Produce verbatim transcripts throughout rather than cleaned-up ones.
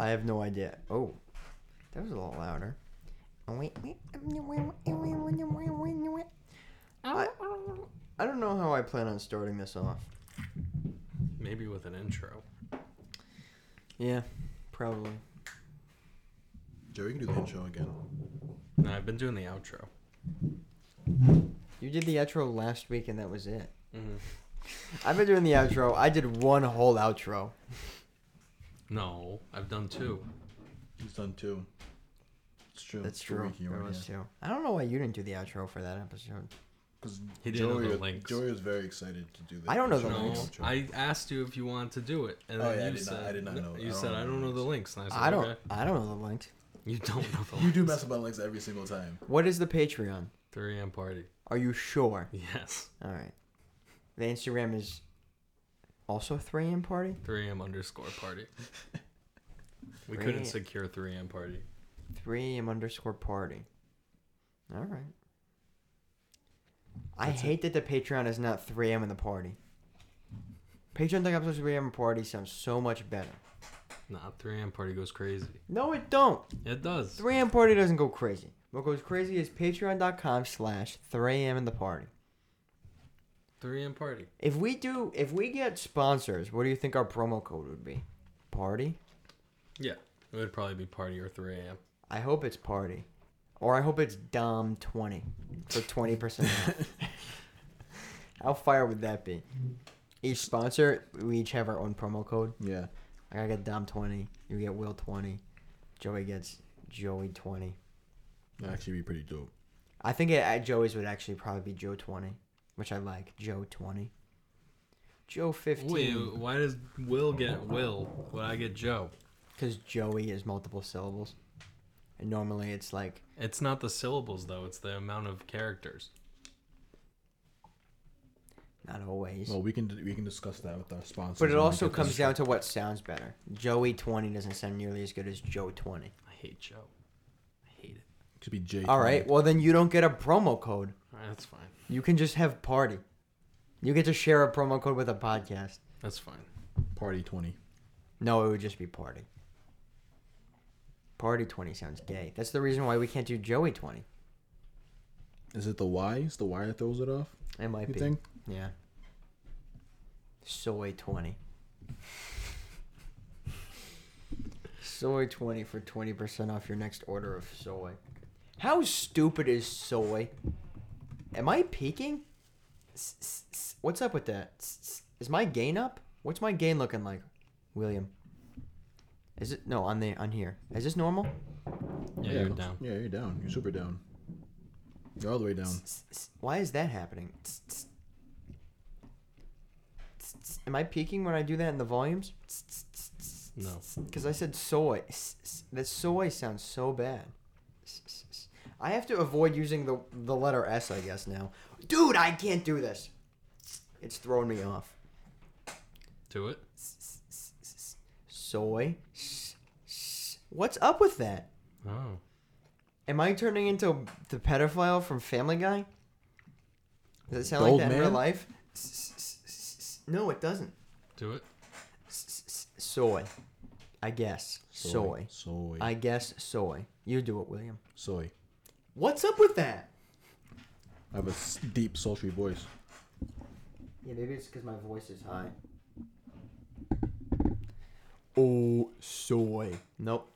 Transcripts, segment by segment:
I have no idea. Oh, that was a lot louder. I, I don't know how I plan on starting this off. Maybe with an intro. Yeah, probably. Joe, you can do the intro again. No, I've been doing the outro. You did the outro last week and that was it. Mm-hmm. I've been doing the outro. I did one whole outro. No, I've done two. He's done two. It's true. That's true. There was two. I don't know why you didn't do the outro for that episode. Because Joey, Joey was very excited to do that. I don't know the no, links. I asked you if you wanted to do it, and oh, then yeah, you I did said not, I did not know. You I said I don't know the links. And I, said, I don't. Okay. I don't know the links. You don't know the links. You do mess up on links every single time. What is the Patreon? three a.m. Party. Are you sure? Yes. All right. The Instagram is also three a.m. Party. three a.m. underscore Party. We three couldn't secure three a.m. Party. three a.m. underscore Party. All right. I That's hate it. that the Patreon is not three a.m. in the party. Patreon dot com slash three a.m. party sounds so much better. Nah, three a.m. party goes crazy. No, it don't. It does. three a.m. party doesn't go crazy. What goes crazy is patreon dot com slash three a.m. in the party. three a.m. party. If we do, if we get sponsors, what do you think our promo code would be? Party? Yeah, it would probably be party or three a.m. I hope it's party. Or I hope it's Dom twenty for twenty percent off. How fire would that be? Each sponsor, we each have our own promo code. Yeah. I get Dom twenty. You get Will twenty. Joey gets Joey twenty. That'd actually be pretty dope. I think it, at Joey's would actually probably be Joe twenty, which I like. Joe twenty. Joe fifteen. Wait, why does Will get Will when I get Joe? Because Joey is multiple syllables. And normally it's like... It's not the syllables, though. It's the amount of characters. Not always. Well, we can we can discuss that with our sponsors. But it also comes down to what sounds better. Joey twenty doesn't sound nearly as good as Joe twenty. I hate Joe. I hate it. It could be J twenty. All right. Well, then you don't get a promo code. All right, that's fine. You can just have party. You get to share a promo code with a podcast. That's fine. Party twenty. No, it would just be party. Party twenty sounds gay. That's the reason why we can't do Joey twenty. Is it the Y? Is the Y that throws it off? It might you be. You think? Yeah. Soy twenty. Soy twenty for twenty percent off your next order of soy. How stupid is soy? Am I peaking? What's up with that? Is my gain up? What's my gain looking like, William? Is it no on the on here? Is this normal? Yeah, yeah, you're down. Yeah, you're down. You're super down. You're all the way down. Why is that happening? Am I peaking when I do that in the volumes? No. Because I said soy. That soy sounds so bad. I have to avoid using the the letter S, I guess now. Dude, I can't do this. It's throwing me off. Do it. Soy. What's up with that? Oh. Am I turning into the pedophile from Family Guy? Does it sound Bold like that man? in real life? No, it doesn't. Do it. Soy. I guess. Soy. Soy. I guess soy. You do it, William. Soy. What's up with that? I have a deep, sultry voice. Yeah, maybe it's because my voice is high. Oh, soy. Nope.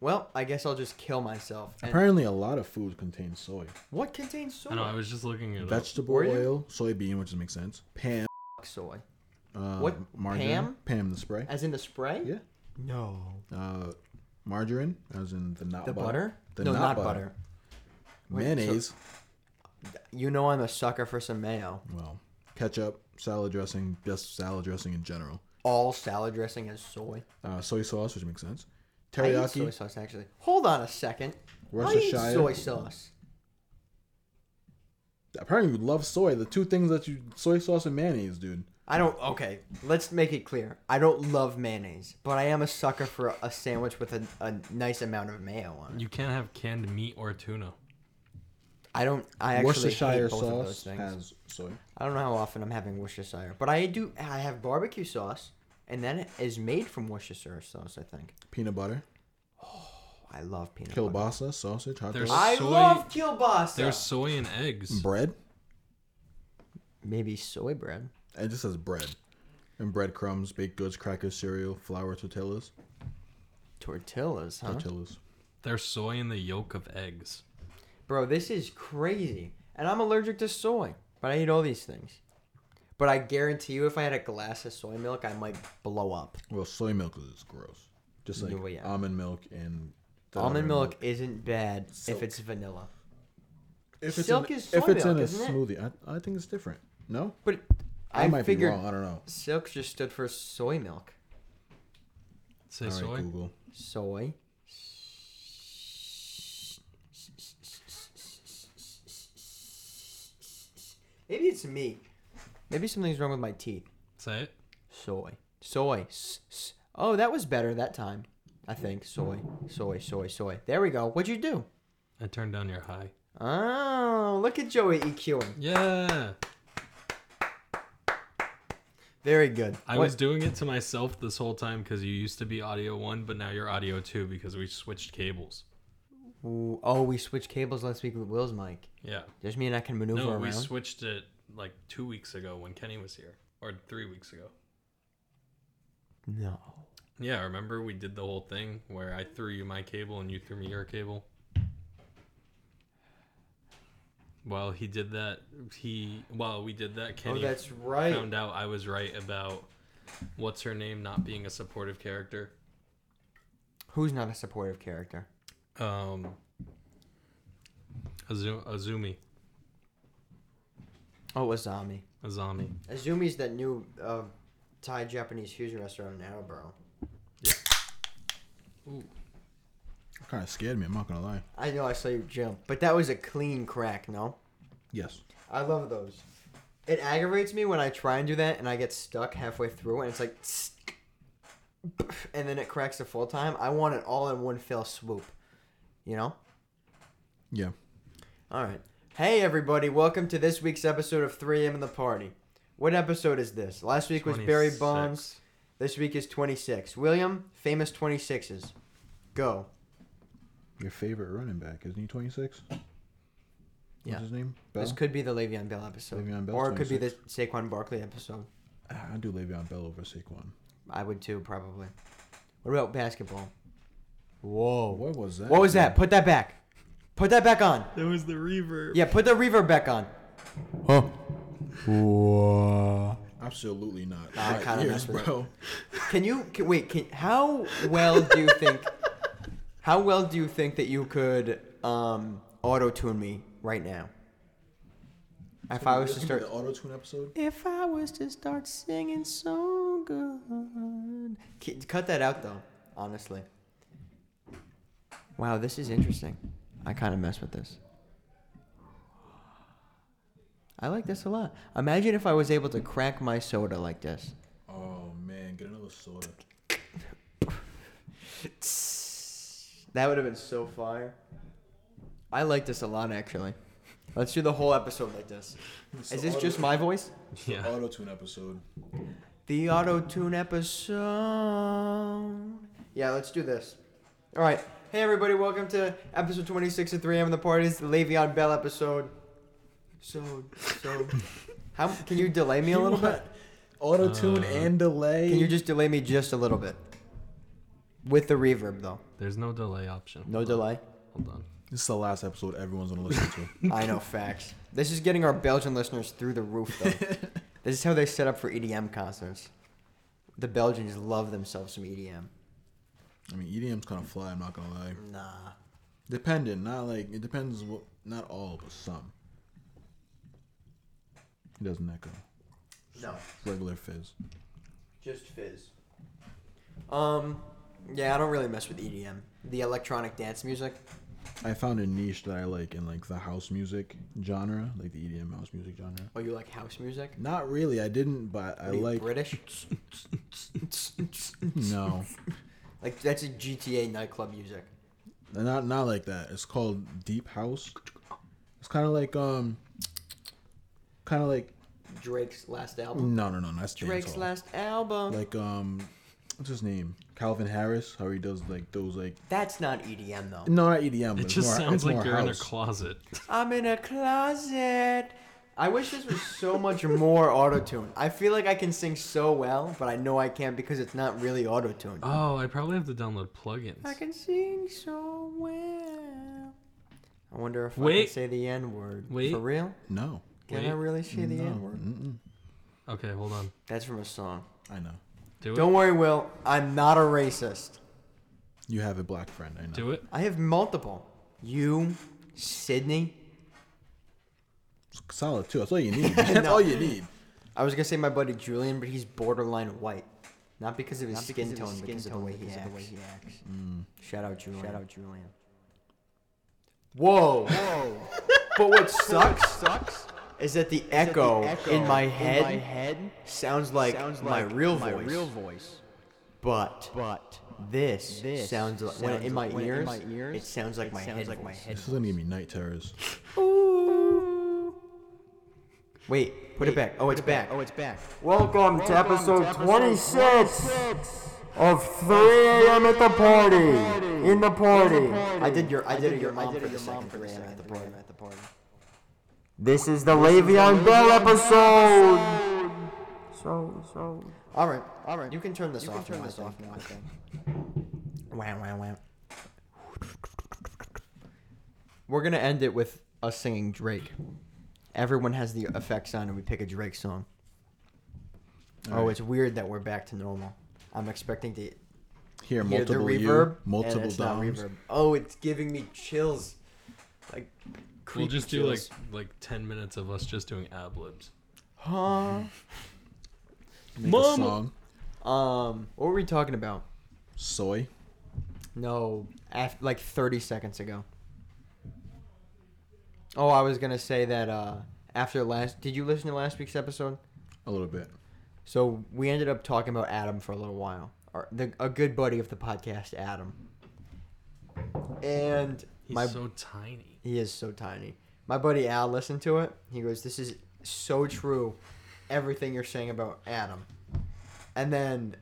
Well, I guess I'll just kill myself. Apparently, a lot of food contains soy. What contains soy? I know, I was just looking at vegetable up. oil, soybean, which makes sense. Pam. Soy. Uh, what? Margarine. Pam? Pam, the spray. As in the spray? Yeah. No. Uh, margarine, as in the nut butter. The butter? The no, nut butter. butter. Mayonnaise. Wait, so, you know I'm a sucker for some mayo. Well, ketchup, salad dressing, just salad dressing in general. All salad dressing is soy. Uh, soy sauce, which makes sense. Teriyaki. I eat soy sauce, actually. Hold on a second. Worcestershire. I eat soy sauce. Apparently, you love soy. The two things that you... Soy sauce and mayonnaise, dude. I don't... Okay. Let's make it clear. I don't love mayonnaise, but I am a sucker for a sandwich with a, a nice amount of mayo on it. You can't have canned meat or tuna. I don't... I actually Worcestershire both sauce of those things. Has soy. I don't know how often I'm having Worcestershire, but I do... I have barbecue sauce. And that is made from Worcestershire sauce, I think. Peanut butter. Oh, I love peanut kielbasa, butter. Kielbasa, sausage, hot dog. I love kielbasa. There's soy and eggs. Bread? Maybe soy bread. It just says bread. And breadcrumbs, baked goods, crackers, cereal, flour, tortillas. Tortillas, huh? Tortillas. There's soy in the yolk of eggs. Bro, this is crazy. And I'm allergic to soy, but I eat all these things. But I guarantee you, if I had a glass of soy milk, I might blow up. Well, soy milk is gross. Just like well, yeah. almond milk and... Almond milk, milk isn't bad silk. If it's vanilla. If it's Silk in, is soy If it's milk, in a smoothie, it? I, I think it's different. No? But it, I, I might be wrong. I don't know. Silk just stood for soy milk. Say All soy. Right, Google. Soy. Maybe it's me. Maybe something's wrong with my teeth. Say it. Soy. Soy. S-s-s. Oh, that was better that time. I think. Soy. Soy. Soy. Soy. There we go. What'd you do? I turned down your high. Oh, look at Joey EQing. Yeah. Very good. I what? was doing it to myself this whole time because you used to be audio one, but now you're audio two because we switched cables. Ooh, oh, we switched cables last week with Will's mic. Yeah. Does mean I can maneuver no, around? No, we switched it like two weeks ago when Kenny was here. Or three weeks ago. No. Yeah, remember we did the whole thing where I threw you my cable and you threw me your cable? While he did that, he while we did that, Kenny oh, that's right. found out I was right about what's her name not being a supportive character. Who's not a supportive character? Um, Azu- Azumi. Oh, Azami. Azami. Azumi's that new uh, Thai Japanese fusion restaurant in Attleboro. Yeah. Ooh. That kind of scared me, I'm not going to lie. I know, I saw you jump. But that was a clean crack, no? Yes. I love those. It aggravates me when I try and do that and I get stuck halfway through and it's like... And then it cracks the full time. I want it all in one fell swoop. You know? Yeah. All right. Hey, everybody. Welcome to this week's episode of three a.m. in the Party. What episode is this? Last week twenty-six was Barry Bonds. This week is twenty-six. William, famous twenty-sixes. Go. Your favorite running back, isn't he twenty-six? What's yeah. his name? Bell? This could be the Le'Veon Bell episode. Le'Veon Bell, or it could be the Saquon Barkley episode. I'd do Le'Veon Bell over Saquon. I would too, probably. What about basketball? Whoa. What was that? What was that? Put that back. Put that back on. That was the reverb. Yeah, put the reverb back on. Huh? Whoa. Absolutely not. Nah, I kind of messed with it. Can you... Can, wait, can, how well do you think... How well do you think that you could um, auto-tune me right now? If so I was to start the auto-tune episode. If I was to start singing so good, cut that out though. Honestly. Wow, this is interesting. I kind of mess with this. I like this a lot. Imagine if I was able to crack my soda like this. Oh man, get another soda. That would have been so fire. I like this a lot, actually. Let's do the whole episode like this. It's Is this auto- just my voice? It's the yeah. auto-tune episode. The auto-tune episode. Yeah, let's do this. All right. Hey, everybody. Welcome to episode twenty-six of three a.m. in the Party. It's the Le'Veon Bell episode. So, so. How Can you delay me a little bit? Auto-tune uh, and delay. Can you just delay me just a little bit? With the reverb, though. There's no delay option. No Hold delay? On. Hold on. This is the last episode everyone's going to listen to. I know, facts. This is getting our Belgian listeners through the roof, though. This is how they set up for E D M concerts. The Belgians love themselves some E D M. I mean, E D M's kind of fly, I'm not going to lie. Nah. Dependent. Not like... It depends... What, not all, but some. It doesn't echo. No. Regular fizz. Just fizz. Um... Yeah, I don't really mess with E D M. The electronic dance music. I found a niche that I like in like the house music genre, like the E D M house music genre. Oh, you like house music? Not really. I didn't, but I Are you like British. No. Like that's a G T A nightclub music. Not not like that. It's called deep house. It's kind of like um, kind of like Drake's last album? No, no, no, that's Drake's last album. Like, um, what's his name? Calvin Harris. How he does like those like. That's not E D M though. No, not E D M. But it just more, sounds like you're house. in a closet. I'm in a closet. I wish this was so much more auto-tuned. I feel like I can sing so well, but I know I can't because it's not really auto-tuned. Oh, I probably have to download plugins. I can sing so well. I wonder if Wait. I can say the N-word. Wait. For real? No. Can Wait. I really say the no. N-word? Mm-mm. Okay, hold on. That's from a song. I know. Do it. Don't worry, Will. I'm not a racist. You have a black friend, I know. Do it. I have multiple. You, Sydney. Solid too. That's all you need. That's no. all you need. I was gonna say my buddy Julian, but he's borderline white, not because of his not skin tone, but because of the way he acts. Mm. Shout out Julian. Shout out Julian. Whoa. Whoa. But what sucks sucks is that the, is echo, that the echo in my head, in my head sounds like, sounds like my real my voice. Real voice. But but this, this sounds like when, sounds in, my when ears, in my ears it sounds like it my sounds head. Like my head. This is gonna give me night terrors. Ooh. Wait, put Wait, it back. Oh, it's it back. back. Oh, it's back. Welcome, Welcome to episode, to episode twenty-six, twenty-six of three a.m. at the party. In the party. In the party. I did your, I did, I did your, your mom, I did for, your the mom for the second three a m at the party. At the party. This is the Le'Veon Bell episode. So, so. All right, all right. You can turn this you off. Can turn this off now. Wow, wow, wow. We're gonna end it with us singing Drake. Everyone has the effects on and we pick a Drake song. All oh, right. It's weird that we're back to normal. I'm expecting to hear, hear multiple the reverb. You, multiple it's not reverb. Oh, it's giving me chills. Like We'll just chills. do like like ten minutes of us just doing ad-libs. Huh? Make Mom. a song. Um, what were we talking about? Soy? No, after, like thirty seconds ago. Oh, I was going to say that uh, after last... Did you listen to last week's episode? A little bit. So we ended up talking about Adam for a little while. Our, the, a good buddy of the podcast, Adam. And... He's my, so tiny. He is so tiny. My buddy Al listened to it. He goes, this is so true. Everything you're saying about Adam. And then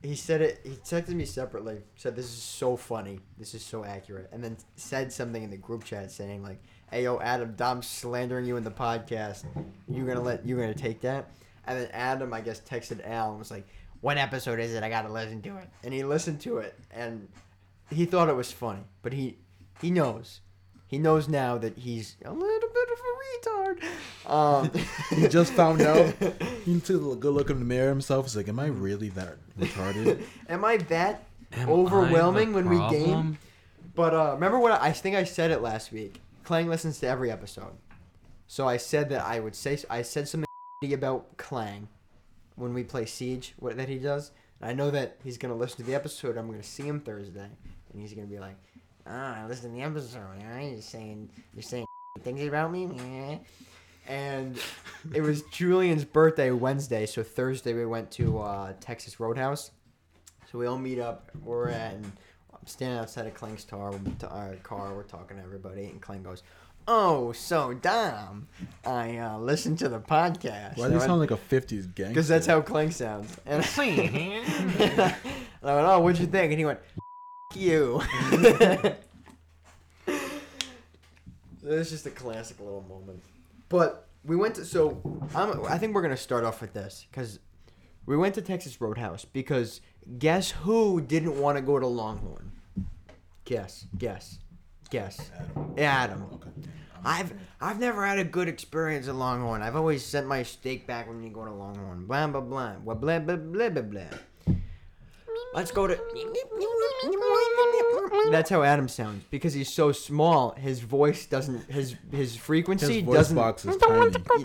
he said it... He texted me separately. Said, this is so funny. This is so accurate. And then said something in the group chat saying like... Hey, yo, Adam, Dom's slandering you in the podcast. You're gonna let you're gonna take that? And then Adam, I guess, texted Al and was like, "What episode is it? I gotta listen to it." And he listened to it, and he thought it was funny, but he he knows, he knows now that he's a little bit of a retard. Um, he just found out. He took a good look in the mirror himself. He's like, "Am I really that retarded? Am I that Am overwhelming I when problem? we game?" But uh, remember what I, I think I said it last week. Clang listens to every episode. So I said that I would say... I said something about Clang when we play Siege, what that he does. And I know that he's going to listen to the episode. I'm going to see him Thursday. And he's going to be like, ah, oh, I listened to the episode. You're saying, you're saying things about me? And it was Julian's birthday Wednesday. So Thursday we went to uh, Texas Roadhouse. So we all meet up. We're at... And, standing outside of Klang's tar, uh, car, we're talking to everybody, and Klang goes, "Oh, so Dom, I uh, listened to the podcast." Why do you sound like a fifties gangster? Because that's how Klang sounds. And I, and I went, "Oh, what'd you think?" And he went, "F- you." So it's just a classic little moment. But we went to so I'm, I think we're gonna start off with this because we went to Texas Roadhouse because. Guess who didn't want to go to Longhorn? Guess, guess, guess. Adam. Adam. Okay. I've I've never had a good experience at Longhorn. I've always sent my steak back when you go to Longhorn. Blah blah blah. Blah blah blah blah blah blah. Let's go to. That's how Adam sounds because he's so small. His voice doesn't. His his frequency his voice doesn't. Box is tiny.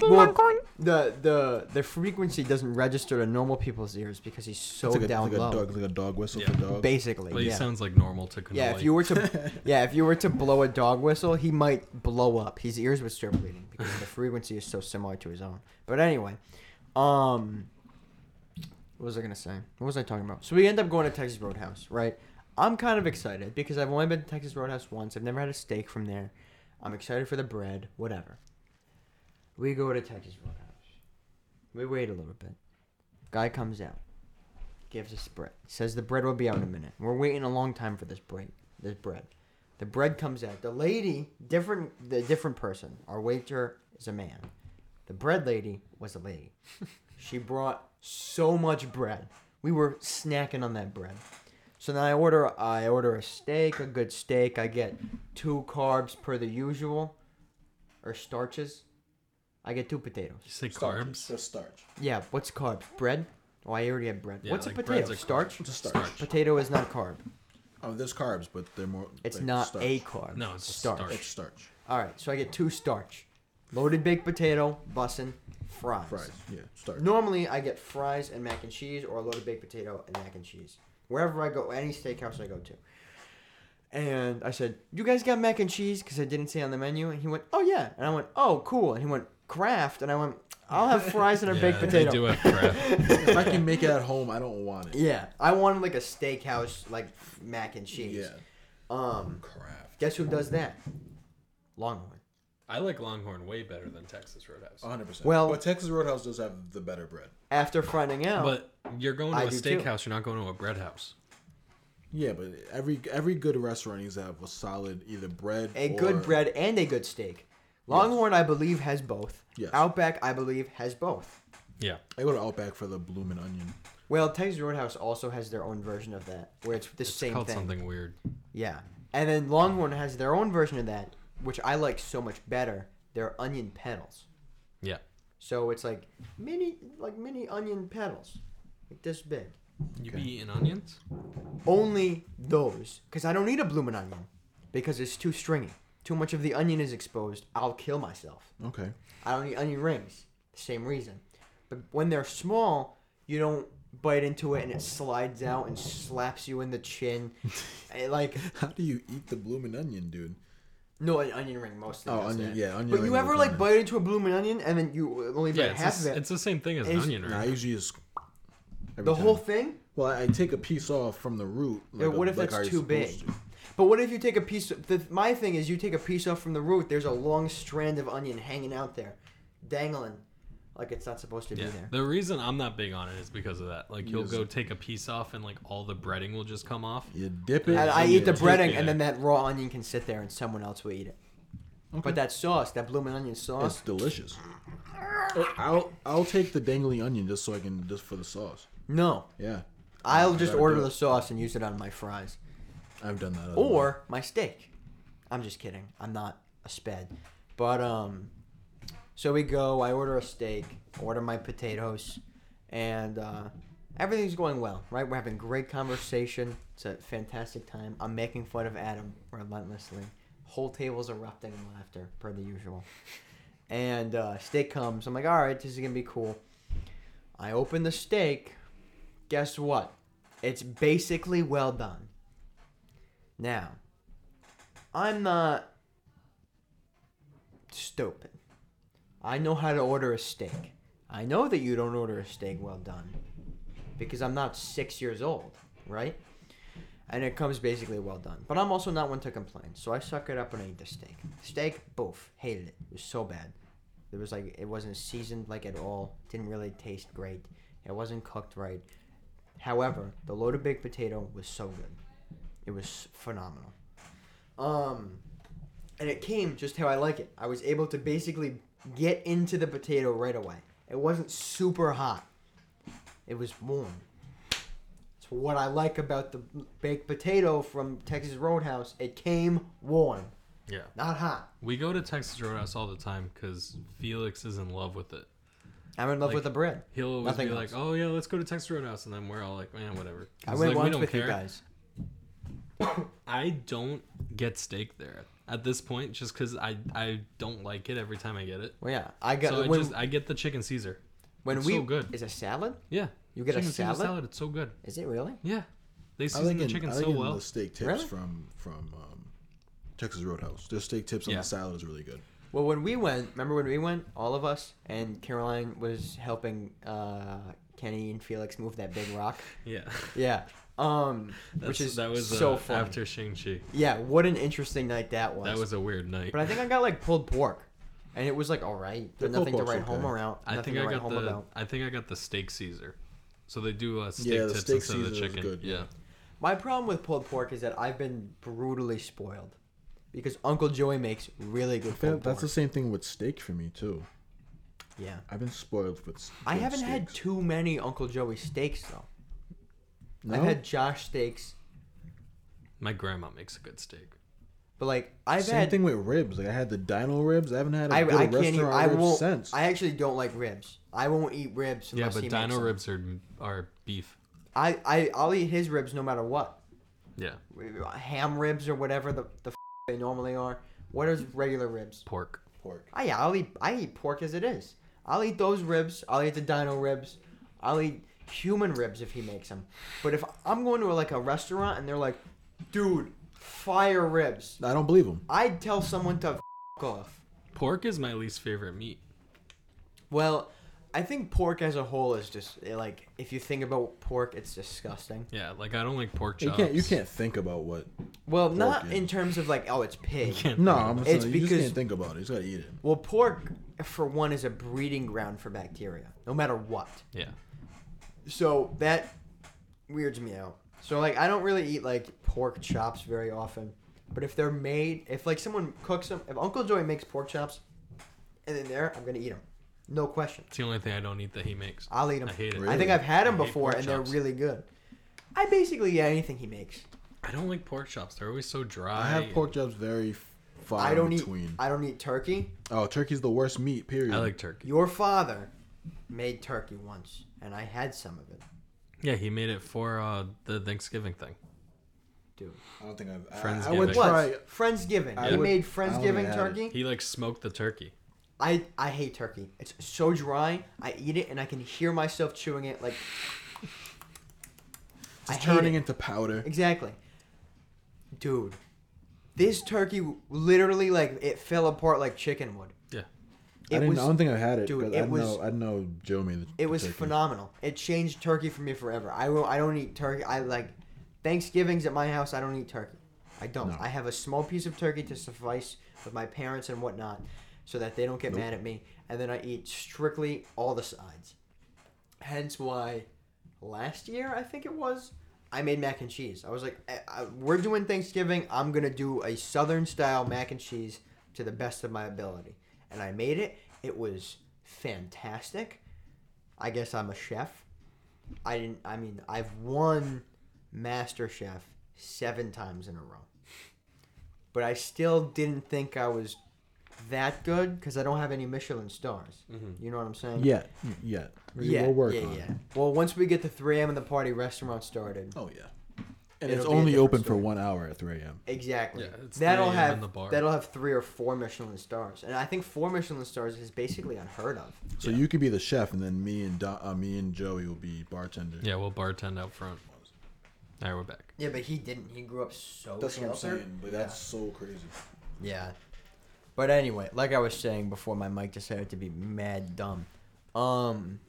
Well, the the the frequency doesn't register to normal people's ears because he's so like down a, like low. A dog, like a dog whistle yeah. for dog. Basically, but he yeah. sounds like normal to. Canola. Yeah, if you were to. yeah, if you were to blow a dog whistle, he might blow up. His ears would start bleeding because the frequency is so similar to his own. But anyway, um. What was I gonna say? What was I talking about? So we end up going to Texas Roadhouse, right? I'm kind of excited because I've only been to Texas Roadhouse once. I've never had a steak from there. I'm excited for the bread, whatever. We go to Texas Roadhouse. We wait a little bit. Guy comes out. Gives us bread. Says the bread will be out in a minute. We're waiting a long time for this bread. This bread. The bread comes out. The lady, different, the different person. Our waiter is a man. The bread lady was a lady. She brought so much bread. We were snacking on that bread. So then I order, I order a steak, a good steak. I get two carbs per the usual, or starches. I get two potatoes. You say carbs? So starch. Yeah. What's carbs? Bread. Oh, I already had bread. Yeah, what's like a potato? Starch? It's a starch. Potato is not carb. Oh, there's carbs, but they're more... It's like not starch. A carb. No, it's starch. starch. It's starch. All right, so I get two starch. Loaded baked potato, bussin', fries. Fries, yeah, starch. Normally, I get fries and mac and cheese or a loaded baked potato and mac and cheese. Wherever I go, any steakhouse I go to. And I said, you guys got mac and cheese? Because I didn't see on the menu. And he went, oh, yeah. And I went, oh, cool. And he went, Kraft. And I went... I'll have fries and a yeah, baked potato. They do have crap. If I can make it at home, I don't want it. Yeah, I wanted like a steakhouse, like mac and cheese. Yeah. Um, Kraft. Guess who does that? Longhorn. I like Longhorn way better than Texas Roadhouse. one hundred percent. Well, but Texas Roadhouse does have the better bread. After finding out, but you're going to I a steakhouse. Too. You're not going to a bread house. Yeah, but every every good restaurant needs to have a solid either bread, a or... good bread, and a good steak. Longhorn, yes. I believe, has both. Yes. Outback, I believe, has both. Yeah. I go to Outback for the Bloomin' Onion. Well, Texas Roadhouse also has their own version of that, where it's the it's same thing. It's called something weird. Yeah. And then Longhorn has their own version of that, which I like so much better. They're onion petals. Yeah. So it's like mini like mini onion petals, like this big. You okay. Be eating onions? Only those, because I don't need a Bloomin' Onion, because it's too stringy. Too much of the onion is exposed, I'll kill myself. Okay. I don't eat onion rings. Same reason. But when they're small, you don't bite into it and it slides out and slaps you in the chin. Like, how do you eat the bloomin' onion, dude? No, an onion ring mostly. Oh, onion, that. yeah, onion but ring. But you ever, like, onion. bite into a bloomin' onion and then you only bite yeah, half a, of it? It's the same thing as an onion ring. I usually just... The time. whole thing? Well, I take a piece off from the root. Like what a, if like it's too big? To. But what if you take a piece... Of, the, my thing is you take a piece off from the root, there's a long strand of onion hanging out there, dangling, like it's not supposed to yeah. be there. The reason I'm not big on it is because of that. Like, you'll yes. go take a piece off, and, like, all the breading will just come off. You dip it. And I eat the breading, it. and then that raw onion can sit there, and someone else will eat it. Okay. But that sauce, that bloomin' onion sauce... It's delicious. I'll I'll take the dangly onion just so I can... Just for the sauce. No. Yeah. I'll yeah, just order the sauce and use it on my fries. I've done that. Or way. my steak. I'm just kidding. I'm not a sped. But, um, so we go. I order a steak, order my potatoes, and uh, everything's going well, right? We're having great conversation. It's a fantastic time. I'm making fun of Adam relentlessly. Whole table's erupting in laughter, per the usual. And uh, steak comes. I'm like, all right, this is going to be cool. I open the steak. Guess what? It's basically well done. Now, I'm not stupid. I know how to order a steak. I know that you don't order a steak well done because I'm not six years old, right? And it comes basically well done. But I'm also not one to complain, so I suck it up and I eat the steak. Steak, boof, hated it. It was so bad. It was like it wasn't seasoned like at all. Didn't really taste great. It wasn't cooked right. However, the loaded baked potato was so good. It was phenomenal. Um, and it came just how I like it. I was able to basically get into the potato right away. It wasn't super hot. It was warm. It's what I like about the baked potato from Texas Roadhouse. It came warm. Yeah. Not hot. We go to Texas Roadhouse all the time because Felix is in love with it. I'm in love like, with the bread. He'll always Nothing be else. like, oh, yeah, let's go to Texas Roadhouse. And then we're all like, man, whatever. I went like, once we with care. you guys. I don't get steak there at this point just because I, I don't like it every time I get it. Well, yeah. I got, so when, I, just, I get the chicken Caesar. When it's we, so good. Is a salad? Yeah. You get chicken a salad? Caesar salad. It's so good. Is it really? Yeah. They season like the in, chicken I like so well. I like the steak tips really? from, from um, Texas Roadhouse. Their steak tips on yeah. the salad is really good. Well, when we went, remember when we went, all of us, and Caroline was helping uh, Kenny and Felix move that big rock? yeah. Yeah. Um, That's, which is that was so uh, fun after Shang-Chi. Yeah, what an interesting night that was. That was a weird night. But I think I got like pulled pork. and it was like all right. There's nothing to write okay. home around. I think I got the. About. I think I got the steak Caesar. So they do uh, steak yeah, tips steak instead Caesar of the chicken. Good, yeah. yeah. My problem with pulled pork is that I've been brutally spoiled, because Uncle Joey makes really good pulled pork. That's the same thing with steak for me too. Yeah. I've been spoiled with. I haven't steaks. had too many Uncle Joey steaks though. No? I've had Josh steaks. My grandma makes a good steak. But like I've Same had thing with ribs. Like I had the Dino ribs. I haven't had a I, good I restaurant eat, I ribs won't, since. I actually don't like ribs. I won't eat ribs. Yeah, but Dino ribs are are beef. I I I'll eat his ribs no matter what. Yeah. Ham ribs or whatever the the f- they normally are. What is regular ribs? Pork. Pork. Oh yeah, I'll eat I eat pork as it is. I'll eat those ribs. I'll eat the Dino ribs. I'll eat human ribs if he makes them. But if I'm going to like a restaurant and they're like, dude, fire ribs. I don't believe them. I'd tell someone to f*** off. Pork is my least favorite meat. Well, I think pork as a whole is just, like, if you think about pork, it's disgusting. Yeah, like, I don't like pork chops. You can't, you can't think about what Well, not is. in terms of, like, oh, it's pig. No, I'm it's saying, because, you just can't think about it. You just gotta eat it. Well, pork, for one, is a breeding ground for bacteria, no matter what. Yeah. So, that weirds me out. So, like, I don't really eat, like, pork chops very often. But if they're made, if, like, someone cooks them, if Uncle Joey makes pork chops and they're there, I'm going to eat them. No question. It's the only thing I don't eat that he makes. I'll eat them. I hate it. Really? I think I've had them I before, and chops. they're really good. I basically eat yeah, anything he makes. I don't like pork chops. They're always so dry. I have pork chops very far I don't in between. Eat, I don't eat turkey. Oh, turkey's the worst meat, period. I like turkey. Your father made turkey once, and I had some of it. Yeah, he made it for uh, the Thanksgiving thing. Dude, I don't think I've... Friendsgiving. I, I would try... Friendsgiving. I he would, made Friendsgiving turkey. He, like, smoked the turkey. I, I hate turkey. It's so dry. I eat it, and I can hear myself chewing it, like... It's turning it. into powder. Exactly. Dude, this turkey literally, like, it fell apart like chicken would. Yeah. It I, didn't, was, I don't think I had it, dude, but it I, was, know, I know Joe made the, It was the turkey. phenomenal. It changed turkey for me forever. I, will, I don't eat turkey. I, like... Thanksgivings at my house, I don't eat turkey. I don't. No. I have a small piece of turkey to suffice with my parents and whatnot so that they don't get nope. mad at me. And then I eat strictly all the sides. Hence why last year, I think it was, I made mac and cheese. I was like, I, I, we're doing Thanksgiving. I'm going to do a Southern-style mac and cheese to the best of my ability. And I made it. It was fantastic. I guess I'm a chef. I didn't. I mean, I've won... Master Chef seven times in a row. But I still didn't think I was that good because I don't have any Michelin stars. Mm-hmm. You know what I'm saying? Yeah, yeah. yeah. We'll work yeah, on yeah. it. Well, once we get the three a.m. in the party restaurant started. Oh, yeah. And it's only open story. for one hour at three a.m. Exactly. Yeah, it's that'll have the bar. That'll have three or four Michelin stars, and I think four Michelin stars is basically unheard of. So yeah. you could be the chef, and then me and Don, uh, me and Joey will be bartenders. Yeah, we'll bartend out front. All right, we're back. Yeah, but he didn't. He grew up so That's sheltered. What I'm saying, but yeah. that's so crazy. Yeah. But anyway, like I was saying before my mic decided to be mad dumb. Um,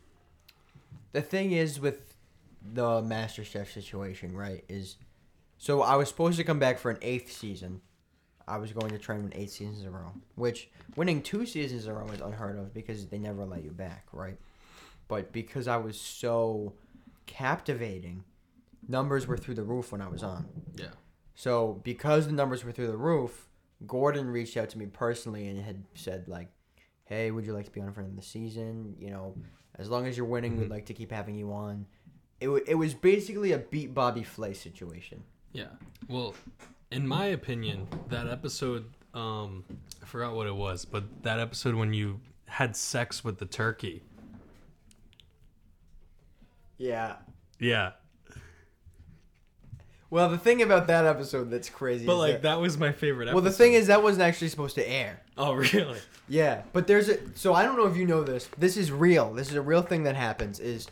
the thing is with the Master Chef situation, right, is... So I was supposed to come back for an eighth season. I was going to try and win eight seasons in a row, which winning two seasons in a row is unheard of because they never let you back, right? But because I was so captivating... Numbers were through the roof when I was on. Yeah. So because the numbers were through the roof, Gordon reached out to me personally and had said, like, hey, would you like to be on for the season? You know, as long as you're winning, mm-hmm. we'd like to keep having you on. It w- it was basically a Beat Bobby Flay situation. Yeah. Well, in my opinion, that episode, um, I forgot what it was, but that episode when you had sex with the turkey. Yeah. Yeah. Well, the thing about that episode that's crazy. But is like that, that was my favorite episode. Well, the thing is that wasn't actually supposed to air. Oh, really? Yeah, but there's a so I don't know if you know this. This is real. This is a real thing that happens is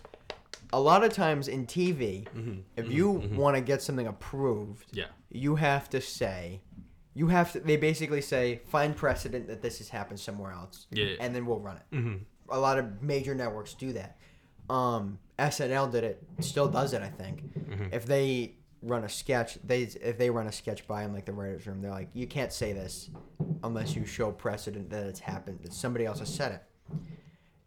a lot of times in T V, mm-hmm. if you mm-hmm. want to get something approved, yeah. you have to say you have to they basically say find precedent that this has happened somewhere else. Yeah. yeah. And then we'll run it. Mm-hmm. A lot of major networks do that. Um, S N L did it, still does it, I think. Mm-hmm. If they run a sketch, they if they run a sketch by him, like the writer's room, they're like, you can't say this unless you show precedent that it's happened, that somebody else has said it.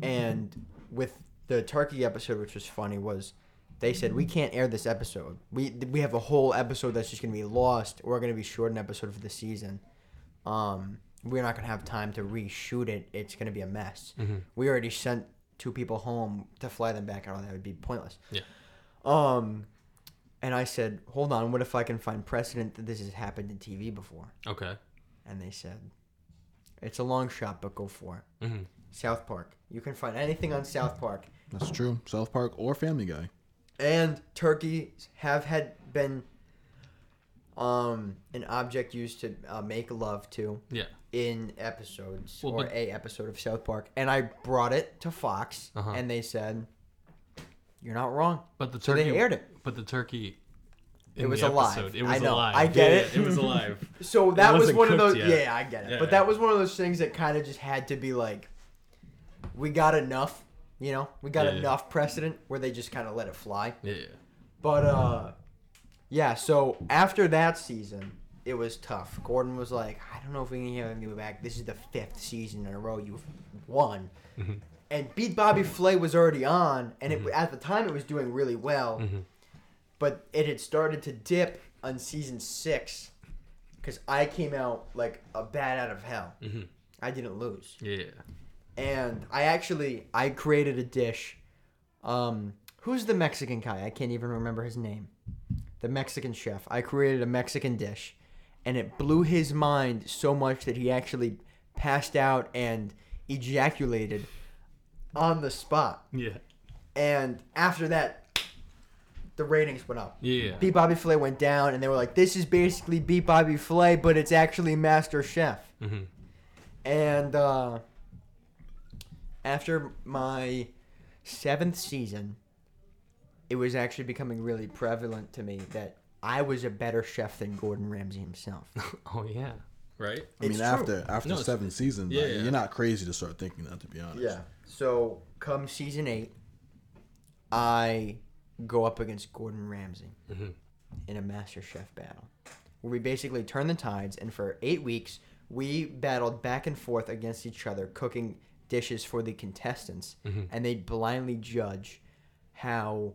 And with the turkey episode, which was funny, was they said, we can't air this episode. We we have a whole episode that's just going to be lost. We're going to be short an episode for the season. Um, we're not going to have time to reshoot it. It's going to be a mess. Mm-hmm. We already sent two people home to fly them back. I don't know. That would be pointless. Yeah. Um, and I said, hold on. What if I can find precedent that this has happened in T V before? Okay. And they said, it's a long shot, but go for it. Mm-hmm. South Park. You can find anything on South Park. That's true. South Park or Family Guy. And turkeys have had been um, an object used to uh, make love to yeah. in episodes well, or but... a episode of South Park. And I brought it to Fox, uh-huh. and they said, "You're not wrong." But the turkey, so they aired it. But the turkey, in it was the alive. Episode, it was I know. Alive. I get yeah, it. It was alive. So that was one of those. Yet. Yeah, I get it. Yeah, but yeah. that was one of those things that kind of just had to be like, we got enough. You know, we got yeah, enough yeah. precedent where they just kind of let it fly. Yeah. But, uh, yeah, so after that season, it was tough. Gordon was like, I don't know if we can have you back. This is the fifth season in a row you've won. Mm-hmm. And Beat Bobby Flay was already on, and it, mm-hmm. at the time it was doing really well. Mm-hmm. But it had started to dip on season six because I came out like a bat out of hell. Mm-hmm. I didn't lose. Yeah. And I actually, I created a dish. Um, who's the Mexican guy? I can't even remember his name. The Mexican chef. I created a Mexican dish. And it blew his mind so much that he actually passed out and ejaculated on the spot. Yeah. And after that, the ratings went up. Yeah. Beat Bobby Flay went down, and they were like, this is basically Beat Bobby Flay, but it's actually Master Chef. Mm-hmm. And, uh... after my seventh season, it was actually becoming really prevalent to me that I was a better chef than Gordon Ramsay himself. Oh, yeah. Right? I it's mean, true. after after no, seven seasons, yeah, like, yeah. you're not crazy to start thinking that, to be honest. Yeah. So, come season eight, I go up against Gordon Ramsay mm-hmm. in a Master Chef battle, where we basically turn the tides, and for eight weeks, we battled back and forth against each other, cooking dishes for the contestants, mm-hmm. and they'd blindly judge how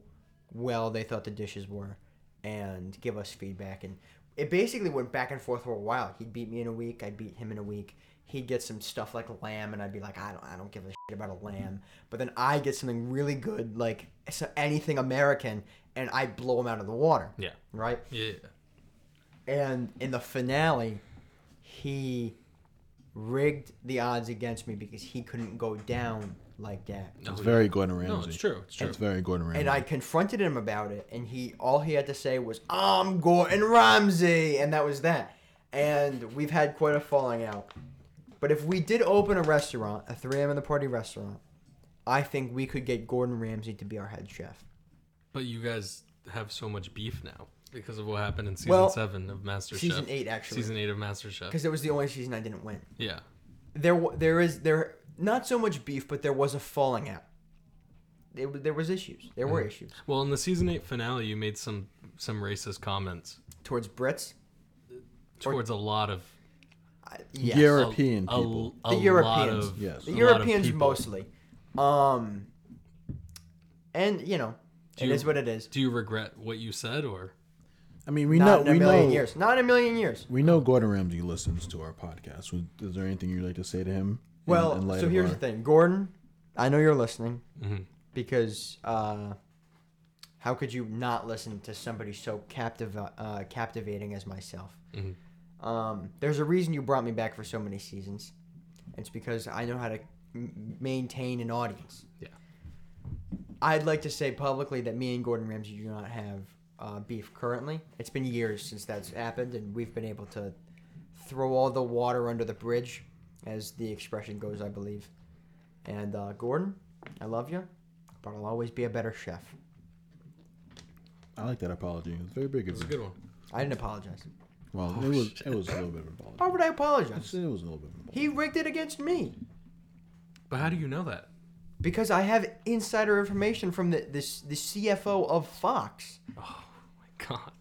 well they thought the dishes were and give us feedback. And it basically went back and forth for a while. He'd beat me in a week. I'd beat him in a week. He'd get some stuff like lamb, and I'd be like, I don't I don't give a shit about a lamb. But then I get something really good, like anything American, and I blow him out of the water. Yeah. Right? Yeah. And in the finale, he rigged the odds against me because he couldn't go down like that. It's very Gordon Ramsay. No, it's true. It's true. It's very Gordon Ramsay. And I confronted him about it, and he all he had to say was, "I'm Gordon Ramsay," and that was that. And we've had quite a falling out. But if we did open a restaurant, a three a.m. in the party restaurant, I think we could get Gordon Ramsay to be our head chef. But you guys have so much beef now. Because of what happened in season well, seven of Master season Chef. Season eight, actually. Season eight of Master Chef. Because it was the only season I didn't win. Yeah. There, there is there not so much beef, but there was a falling out. There, there was issues. There mm-hmm. were issues. Well, in the season eight finale, you made some some racist commens towards Brits. Towards or, a lot of uh, yes. European a, people. A, a the Europeans, lot of, yes. the Europeans a lot of mostly. Um, and you know, do it you, is what it is. Do you regret what you said, or? I mean, we Not know. Not in a we million know, years. Not in a million years. We know Gordon Ramsay listens to our podcast. Is there anything you'd like to say to him? In, well, in so here's our... the thing, Gordon. I know you're listening mm-hmm. because uh, how could you not listen to somebody so captiv- uh, captivating as myself? Mm-hmm. Um, there's a reason you brought me back for so many seasons. It's because I know how to m- maintain an audience. Yeah. I'd like to say publicly that me and Gordon Ramsay do not have Uh, beef currently. It's been years since that's happened, and we've been able to throw all the water under the bridge, as the expression goes, I believe. And uh, Gordon, I love you, but I'll always be a better chef. I like that apology. It was very big. It was a good one. I didn't apologize. Well, oh, it was shit. It was a little bit of an apology. Why would I apologize? It was a little bit of an apology. He rigged it against me. But how do you know that? Because I have insider information from the this the C F O of Fox. Oh. God.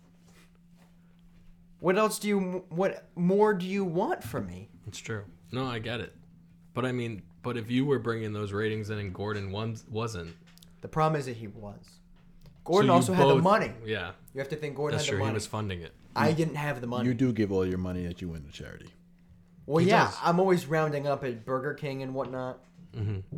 What else do you, what more do you want from me? It's true. No, I get it. But I mean, but if you were bringing those ratings in and Gordon won, wasn't. The problem is that he was. Gordon so also both, had the money. Yeah. You have to think Gordon That's had true. the money. He was funding it. I didn't have the money. You do give all your money that you win to charity. Well, he yeah. does. I'm always rounding up at Burger King and whatnot. Mm-hmm.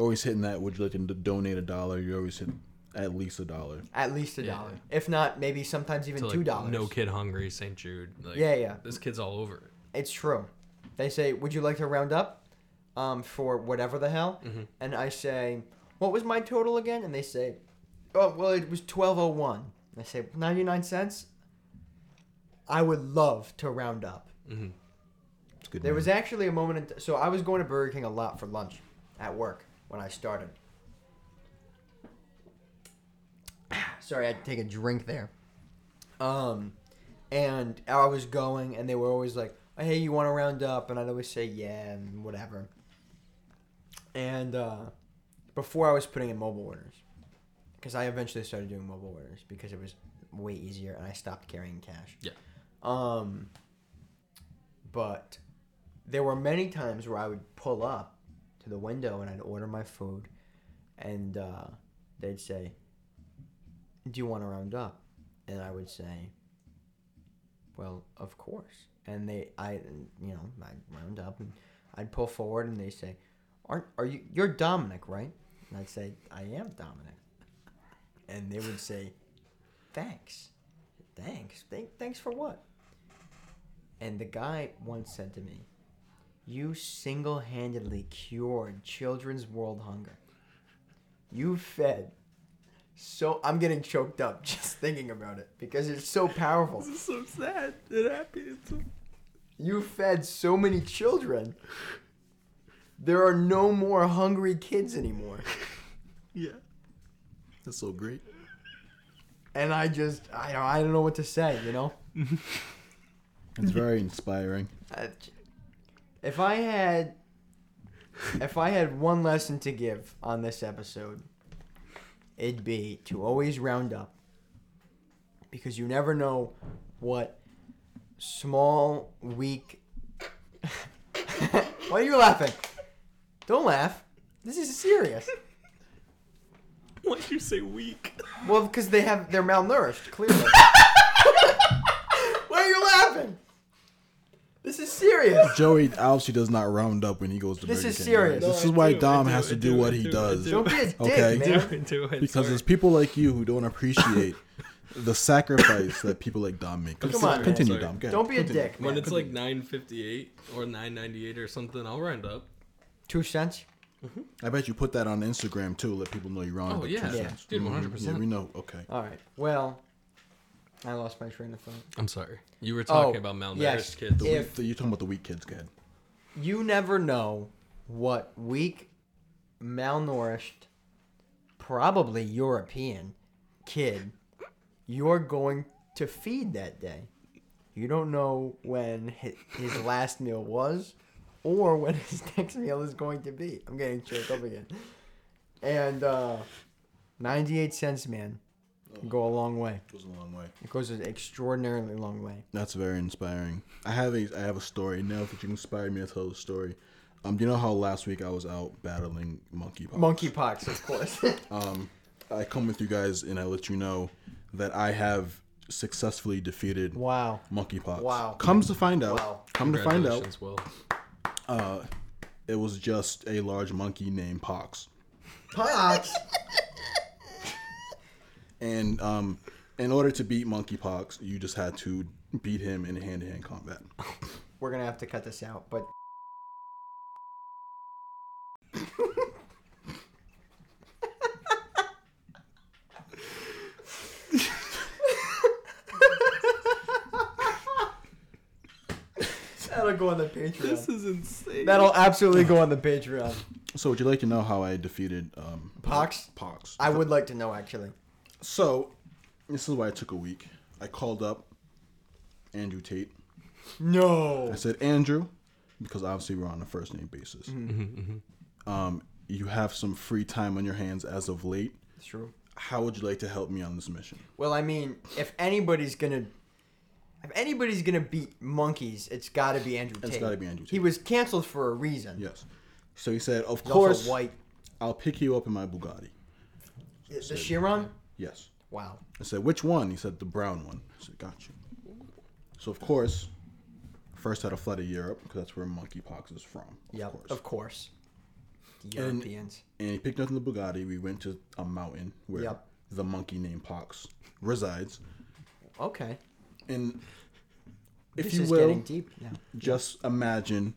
Always hitting that. Would you like to donate a dollar? You're always hitting at least a dollar. At least a yeah. dollar. If not, maybe sometimes even so, like, two dollars. No Kid Hungry, Saint Jude. Like, yeah, yeah. This kid's all over it. It's true. They say, would you like to round up um, for whatever the hell? Mm-hmm. And I say, what was my total again? And they say, oh, well, it was twelve oh one. And I say, ninety-nine cents? I would love to round up. Mm-hmm. Good there man. was actually a moment, in t- so I was going to Burger King a lot for lunch at work when I started. Sorry, I had to take a drink there. Um, and I was going, and they were always like, hey, you want to round up? And I'd always say, yeah, and whatever. And uh, before I was putting in mobile orders, because I eventually started doing mobile orders because it was way easier, and I stopped carrying cash. Yeah. Um, but... there were many times where I would pull up to the window and I'd order my food, and uh, they'd say, do you want to round up? And I would say, well, of course. And they, I, you know, I'd round up and I'd pull forward, and they say, aren't, are you, you're Dominic, right? And I'd say, I am Dominic. And they would say, thanks, thanks, Th- thanks for what? And the guy once said to me, you single-handedly cured children's world hunger. You fed so... I'm getting choked up just thinking about it because it's so powerful. This is so sad and happy. It's so... You fed so many children. There are no more hungry kids anymore. Yeah. That's so great. And I just... I, I don't know what to say, you know? It's very inspiring. I, If I had, if I had one lesson to give on this episode, it'd be to always round up, because you never know what small, weak. Why are you laughing? Don't laugh. This is serious. Why did you say weak? Well, because they have they're malnourished, clearly. Why are you laughing? This is serious. Joey obviously does not round up when he goes to Burger King. This is serious. No, this is why Dom has to do what he does. Don't be a dick, okay? man. Because there's people like you who don't appreciate the sacrifice that people like Dom make. Come on, continue, Dom. Don't be a dick. When it's like nine fifty-eight or nine ninety-eight or something, I'll round up. Two cents. Mm-hmm. I bet you put that on Instagram too. Let people know you round up. Oh yeah, yeah, dude, one hundred percent. Yeah, we know. Okay. All right. Well. I lost my train of thought. I'm sorry. You were talking oh, about malnourished yes. kids. The if, weak, you're talking about the weak kids, kid. You never know what weak, malnourished, probably European kid you're going to feed that day. You don't know when his last meal was or when his next meal is going to be. I'm getting choked up again. And uh, ninety-eight cents, man. Go a long way. It goes a long way. It goes an extraordinarily long way. That's very inspiring. I have a I have a story now that you inspired me to tell the story. Um, do you know how last week I was out battling monkeypox? Monkeypox, of course. um, I come with you guys and I let you know that I have successfully defeated wow monkeypox. Wow. Comes to find out. Wow. Come to find out. Will. Uh, it was just a large monkey named Pox. Pox. And um, in order to beat monkeypox, you just had to beat him in hand-to-hand combat. We're going to have to cut this out, but... That'll go on the Patreon. This is insane. That'll absolutely go on the Patreon. So would you like to know how I defeated... Um, Pox? Pox. I would like to know, actually. So, this is why it took a week. I called up Andrew Tate. No. I said, Andrew, because obviously we're on a first name basis. Mm-hmm, mm-hmm. Um, you have some free time on your hands as of late. That's true. How would you like to help me on this mission? Well, I mean, if anybody's going to If anybody's going to beat monkeys, it's got to be Andrew Tate. It's got to be Andrew Tate. He was canceled for a reason. Yes. So he said, of He's course, white. I'll pick you up in my Bugatti. So the Chiron? Yes. Wow. I said, which one? He said, the brown one. I said, got you. So, of course, first had to fly to Europe because that's where monkeypox is from. Yeah, of course. The Europeans. And, and he picked up in the Bugatti. We went to a mountain where yep. the monkey named Pox resides. Okay. And if this you is will, getting deep now. Just imagine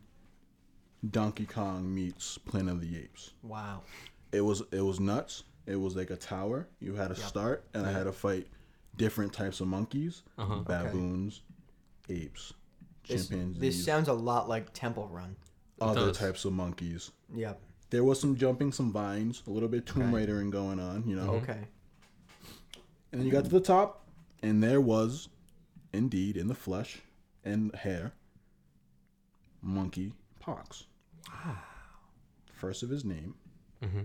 Donkey Kong meets Planet of the Apes. Wow. It was it was nuts. It was like a tower. You had to yep. start, and yep. I had to fight different types of monkeys, uh-huh. baboons, okay. apes, this, chimpanzees. This sounds a lot like Temple Run. Other types of monkeys. Yep. There was some jumping, some vines, a little bit Tomb okay. Raidering going on, you know. Okay. And then you got to the top, and there was, indeed, in the flesh and hair, monkey pox. Wow. First of his name. Mm-hmm.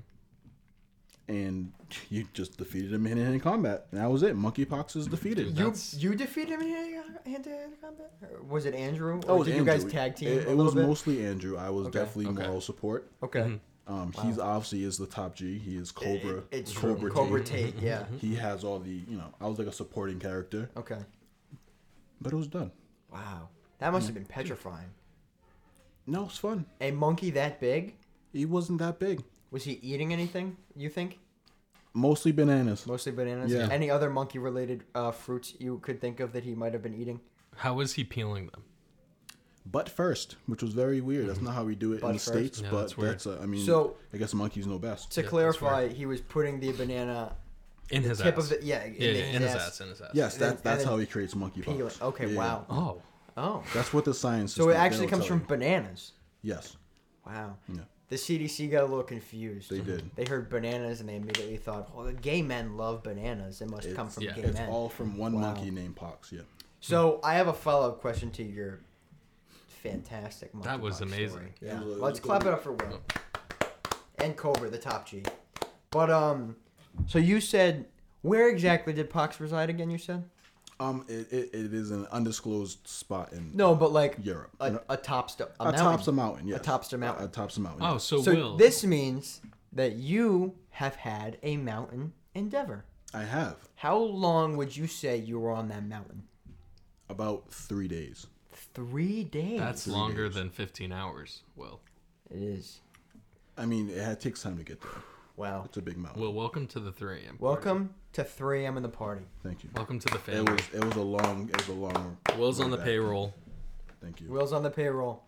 And you just defeated him in hand-to-hand combat. And that was it. Monkeypox is defeated. You That's... you defeated him in hand-to-hand combat? Or was it Andrew? Or oh, did Andrew. You guys tag team? It, it was bit? Mostly Andrew. I was okay. definitely okay. moral support. Okay. Um, wow. He's obviously is the top G. He is Cobra. It, it's Cobra Tate. Cobra Tate. Yeah. He has all the you know. I was like a supporting character. Okay. But it was done. Wow, that must mm-hmm. have been petrifying. No, it's fun. A monkey that big? He wasn't that big. Was he eating anything, you think? Mostly bananas. Mostly bananas? Yeah. Any other monkey-related uh, fruits you could think of that he might have been eating? How was he peeling them? Butt first, which was very weird. Mm-hmm. That's not how we do it Butt in the first. States, yeah, but that's, that's uh, I mean, so, I guess monkeys know best. To yeah, clarify, he was putting the banana... In his tip ass. Of the, yeah, in, yeah, the, yeah, in his, his ass. ass. In his ass. Yes, that, that's how he creates monkeypox. Okay, yeah, wow. Yeah. Oh. Oh. That's what the science so is. So it actually comes from you. Bananas? Yes. Wow. Yeah. The C D C got a little confused. They did. They heard bananas and they immediately thought, "Well, the gay men love bananas. It must it's, come from yeah. gay it's men." It's all from one wow. monkey named Pox. Yeah. So I have a follow-up question to your fantastic monkey. That was Pox amazing. Story. Yeah. Was, Let's clap cool. it up for Will and Cobra, the top G. But um, so you said where exactly did Pox reside again? You said. Um, it, it, it is an undisclosed spot in no, but like Europe, a, a top's a mountain, a top's a mountain, yes, a top's a mountain, a, a top's a mountain. Oh, so, so Will. This means that you have had a mountain endeavor. I have. How long would you say you were on that mountain? About three days. Three days. That's three longer days. Than fifteen hours. Will. It is. I mean, it takes time to get there. Wow. It's a big mountain. Well, welcome to the three a.m. Welcome to three a.m. in the party. Thank you. Welcome to the family. It was, it was a long... It was a long... Will's on the back. Payroll. Thank you. Will's on the payroll.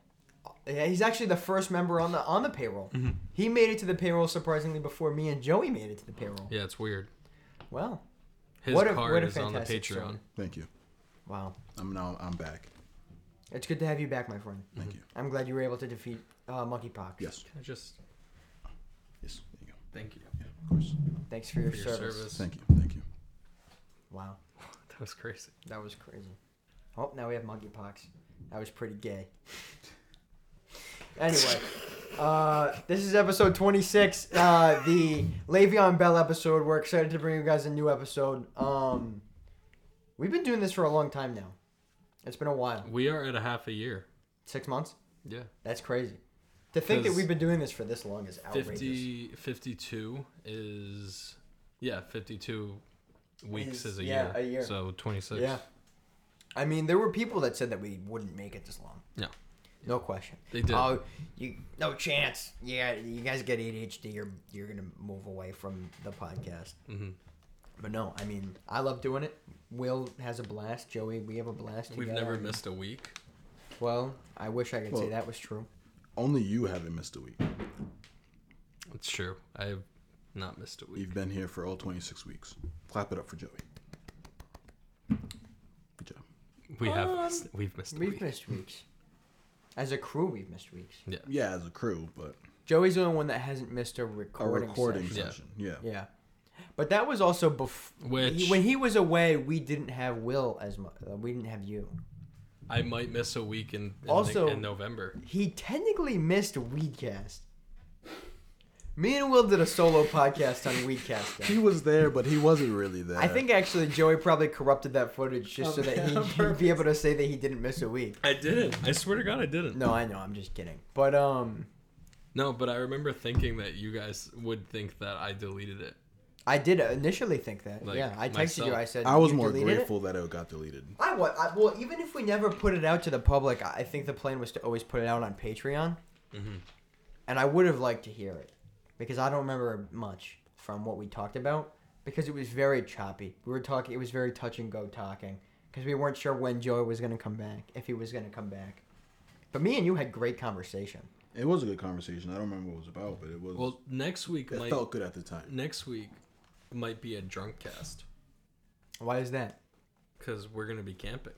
Yeah, he's actually the first member on the on the payroll. Mm-hmm. He made it to the payroll, surprisingly, before me and Joey made it to the payroll. Yeah, it's weird. Well. His what card a, is on the Patreon. Story. Thank you. Wow. I'm now I'm back. It's good to have you back, my friend. Thank mm-hmm. you. I'm glad you were able to defeat uh, monkeypox. Yes. Can I just... Yes. Thank you. Yeah, of course. Thanks for your, for your service. service. Thank you. Thank you. Wow. That was crazy. That was crazy. Oh, now we have monkeypox. That was pretty gay. Anyway, uh, this is episode twenty-six, uh, the Le'Veon Bell episode. We're excited to bring you guys a new episode. Um, we've been doing this for a long time now. It's been a while. We are at a half a year. Six months? Yeah. That's crazy. To think that we've been doing this for this long is outrageous. fifty, fifty-two is, yeah, fifty-two weeks is, is a, yeah, year. a year. So twenty-six. Yeah. I mean, there were people that said that we wouldn't make it this long. No. No question. They did. Oh, you, no chance. Yeah, you guys get A D H D. You're, you're going to move away from the podcast. Mm-hmm. But no, I mean, I love doing it. Will has a blast. Joey, we have a blast. We've together. never missed a week. Well, I wish I could well, say that was true. Only you haven't missed a week. It's true. I have not missed a week. You've been here for all twenty-six weeks. Clap it up for Joey. Good job. We um, have missed, we've missed a we've week. We've missed weeks. As a crew, we've missed weeks. Yeah. Yeah, as a crew, but Joey's the only one that hasn't missed a recording, a recording session. session. Yeah. yeah. Yeah. But that was also before Which... when he was away, we didn't have Will as much. We didn't have you. I might miss a week in in, also, in November. He technically missed a weedcast Me and Will did a solo podcast on Weedcast. He was there, but he wasn't really there. I think actually Joey probably corrupted that footage just oh, so that yeah, he would be able to say that he didn't miss a week. I didn't. I swear to God, I didn't. No, I know. I'm just kidding. But, um... No, but I remember thinking that you guys would think that I deleted it. I did initially think that. Like, yeah, I texted myself. you. I said I was more grateful it? that it got deleted. I was. I, well, even if we never put it out to the public, I think the plan was to always put it out on Patreon. Mm-hmm. And I would have liked to hear it because I don't remember much from what we talked about because it was very choppy. We were talking. It was very touch and go talking because we weren't sure when Joey was going to come back, if he was going to come back. But me and you had great conversation. It was a good conversation. I don't remember what it was about, but it was. Well, next week. It might, felt good at the time. Next week might be a drunk cast. Why is that? Because we're going to be camping.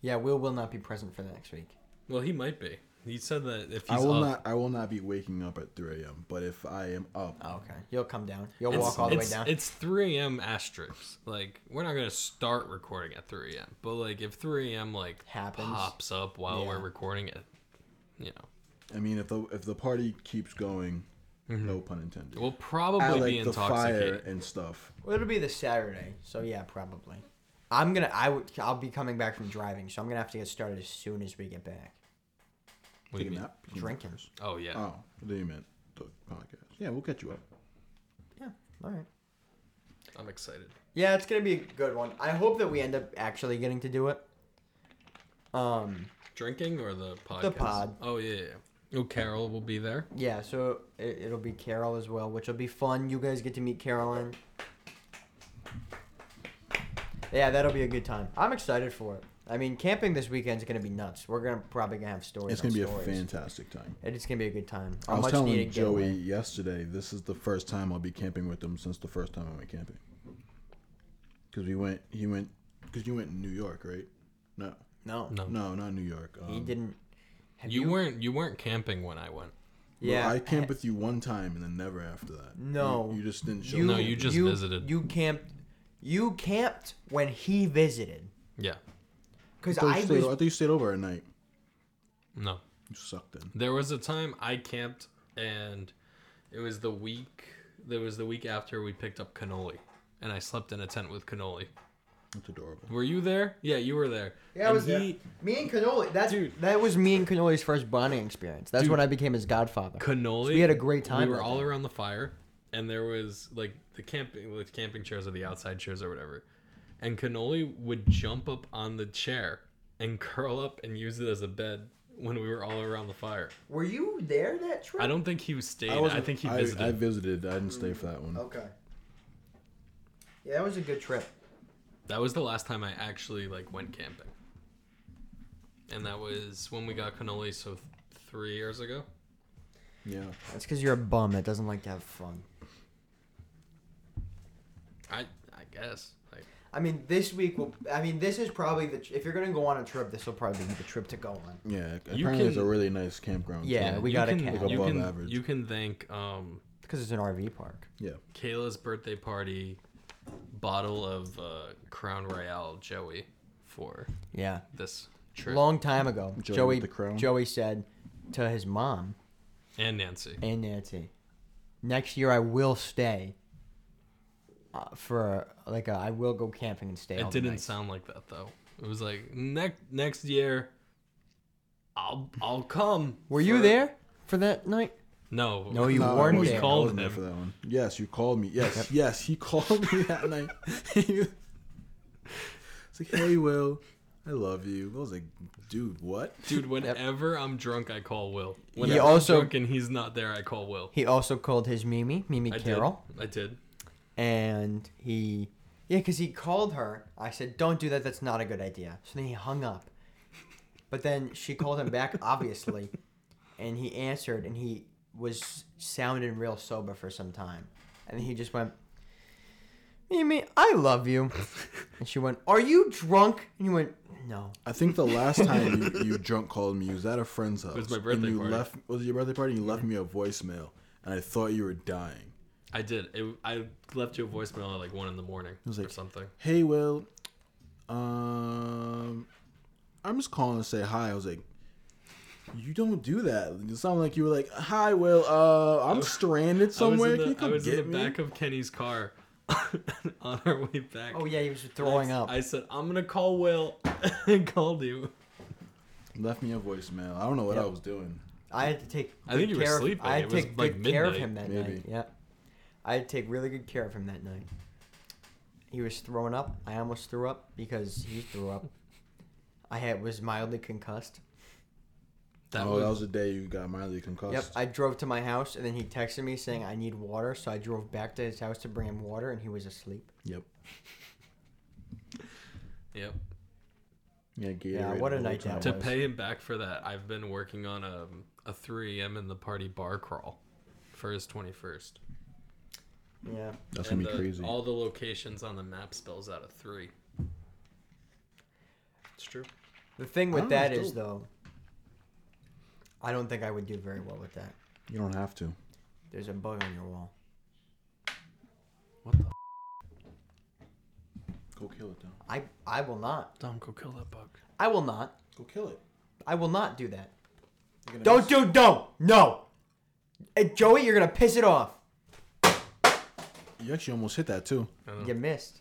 Yeah, Will will not be present for the next week. Well, he might be. He said that if he's I will up, not. I will not be waking up at three a.m., but if I am up. Oh, okay. You'll come down. You'll walk all the way down. It's three a.m. asterisks. Like, we're not going to start recording at three a.m., but, like, if three a.m., like, happens, pops up while yeah. we're recording it, you know. I mean, if the if the party keeps going, mm-hmm. no pun intended. We'll probably I, like, be intoxicated. The fire and stuff. Well, it'll be the Saturday, so yeah, probably. I'm gonna I would I'll be coming back from driving, so I'm gonna have to get started as soon as we get back. What do you mean? Drinking. Oh yeah. Oh, what do you mean? The podcast. Yeah, we'll catch you up. Yeah. All right. I'm excited. Yeah, it's gonna be a good one. I hope that we end up actually getting to do it. Um. Drinking or the podcast? The pod. Oh yeah. yeah. Oh, Carol will be there. Yeah, so it, it'll be Carol as well, which will be fun. You guys get to meet Carolyn. Yeah, that'll be a good time. I'm excited for it. I mean, camping this weekend's going to be nuts. We're gonna probably going to have stories. It's going to be stories. a fantastic time. It's going to be a good time. I was telling Joey getaway. yesterday, this is the first time I'll be camping with them since the first time I went camping. Because we went, he went, because you went in New York, right? No. No. No, no not New York. Um, he didn't. You, you weren't you weren't camping when I went. Yeah, well, I camped with you one time and then never after that. No, you, you just didn't show. You, no, you just you, visited. You camped, you camped when he visited. Yeah, because I, I was. Stayed, I thought you stayed over at night. No, you sucked in. There was a time I camped, and it was the week. There was the week after we picked up Cannoli, and I slept in a tent with Cannoli. That's adorable. Were you there? Yeah, you were there. Yeah, and I was he, there. Me and Cannoli. That's, dude. That was me and Cannoli's first bonding experience. That's dude, when I became his godfather. Cannoli. So we had a great time. We were all that. around the fire, and there was, like, the camping the camping chairs or the outside chairs or whatever. And Cannoli would jump up on the chair and curl up and use it as a bed when we were all around the fire. Were you there that trip? I don't think he stayed. I, I think he visited. I, I visited. I didn't stay for that one. Okay. Yeah, that was a good trip. That was the last time I actually, like, went camping. And that was when we got Cannoli, so th- three years ago. Yeah. That's because you're a bum that doesn't like to have fun. I I guess. Like, I mean, this week will... I mean, this is probably the... If you're going to go on a trip, this will probably be the trip to go on. Yeah. You apparently can, it's a really nice campground. Yeah, too. we you got can, a camp. Like above can, average. You can thank... Um, because it's an R V park. Yeah. Kayla's birthday party... Bottle of uh, Crown Royale, Joey, for yeah this trip. Long time ago, Joey Joey, the crown. Joey said to his mom and Nancy and Nancy, next year I will stay uh, for like a, I will go camping and stay. It all didn't night. sound like that though. It was like next next year, I'll I'll come. Were for... you there for that night? No, no, you no, warned me. Called him. There for that one. Yes, you called me. Yes, yep. yes, he called me that night. It's like, hey, Will, I love you. I was like, dude, what? Dude, whenever yep. I'm drunk, I call Will. Whenever he also, I'm drunk and he's not there, I call Will. He also called his Mimi, Mimi I Carol. Did. I did. And he, yeah, because he called her. I said, don't do that. That's not a good idea. So then he hung up. But then she called him back, obviously, and he answered, and he. was sounding real sober for some time. And he just went, Mimi, I love you. And she went, are you drunk? And he went, no. I think the last time you, you drunk called me, you was at a friend's house. It was my birthday and you party. Left, was it your birthday party? And you left me a voicemail. And I thought you were dying. I did. It, I left you a voicemail at like one in the morning it was like, or something. Hey, Will. Um, I'm just calling to say hi. I was like, You don't do that. It sounded like you were like, "Hi, Will. Uh, I'm stranded somewhere. Can you come get me?" I was in the back of Kenny's car on our way back. Oh yeah, he was throwing up. I said, "I'm gonna call Will," and called you. Left me a voicemail. I don't know what yep. I was doing. I had to take. I think you were sleeping. I had to take good care of him that night. Yeah, I had to take really good care of him that night. He was throwing up. I almost threw up because he threw up. I had was mildly concussed. That oh, was, that was the day you got mildly concussed. Yep, I drove to my house, and then he texted me saying I need water, so I drove back to his house to bring him water, and he was asleep. Yep. Yep. Yeah, Gatorade yeah what a night that was. To pay him back for that, I've been working on a, a three a.m. in the party bar crawl for his twenty-first. Yeah. That's going to be the, crazy. All the locations on the map spells out a three. It's true. The thing with that is, though, I don't think I would do very well with that. You don't have to. There's a bug on your wall. What the f***? Go kill it, Dom. I, I will not. Dom, go kill that bug. I will not. Go kill it. I will not do that. Don't do, don't. No. Hey, Joey, you're going to piss it off. You actually almost hit that, too. You missed.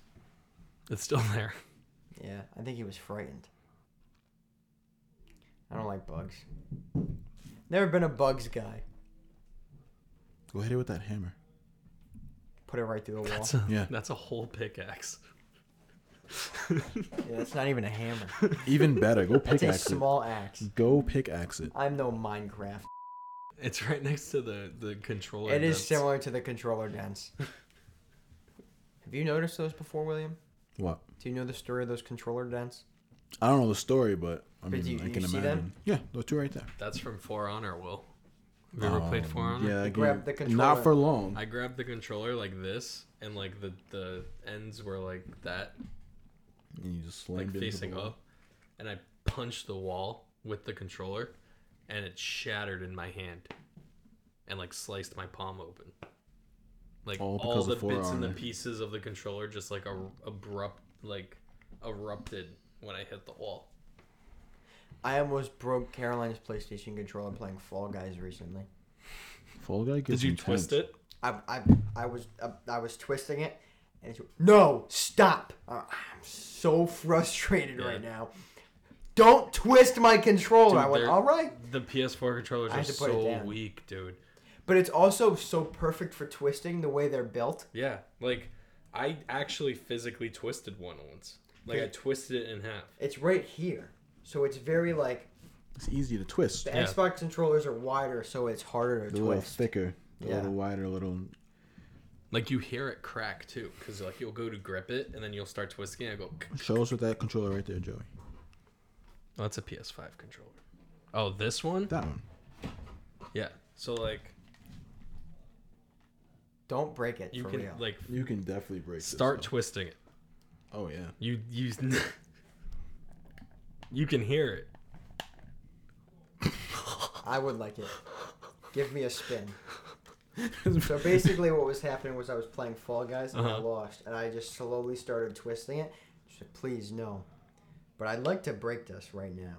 It's still there. Yeah, I think he was frightened. I don't like bugs. Never been a bugs guy. Go hit it with that hammer. Put it right through the wall. That's a, yeah. That's a whole pickaxe. Yeah, that's not even a hammer. Even better. Go pickaxe it. That's a small axe. Go pickaxe it. I'm no Minecraft. It's right next to the, the controller It dents. Is similar to the controller dents. Have you noticed those before, William? What? Do you know the story of those controller dents? I don't know the story, but I mean, you, I can imagine. Them? Yeah, those two right there. That's from For Honor, Will. Have you um, ever played For Honor? Yeah, I grabbed the controller. Not for long. I grabbed the controller like this, and like the, the ends were like that. And you just slammed it. Like facing up. And I punched the wall with the controller, and it shattered in my hand. And like sliced my palm open. Like all, all the bits and the pieces of the controller just like a, abrupt, like erupted when I hit the wall. I almost broke Caroline's PlayStation controller playing Fall Guys recently. Fall Guy? Did you intense. Twist it? I I I was I, I was twisting it, and it's, no, stop! Uh, I'm so frustrated yeah. right now. Don't twist my controller. Dude, I went all right. The P S four controllers are so weak, dude. But it's also so perfect for twisting the way they're built. Yeah, like I actually physically twisted one once. Like I twisted it in half. It's right here. So it's very like... It's easy to twist. The yeah. Xbox controllers are wider, so it's harder to twist. A little thicker. A yeah. little wider, a little... Like you hear it crack too, because like you'll go to grip it, and then you'll start twisting it and go... Show us with that controller right there, Joey. Oh, that's a P S five controller. Oh, this one? That one. Yeah, so like... Don't break it you for can, real. Like, you can definitely break it. Start this, twisting it. Oh, yeah. You you, you can hear it. I would like it. Give me a spin. So basically what was happening was I was playing Fall Guys and uh-huh. I lost. And I just slowly started twisting it. I said, please, no. But I'd like to break this right now.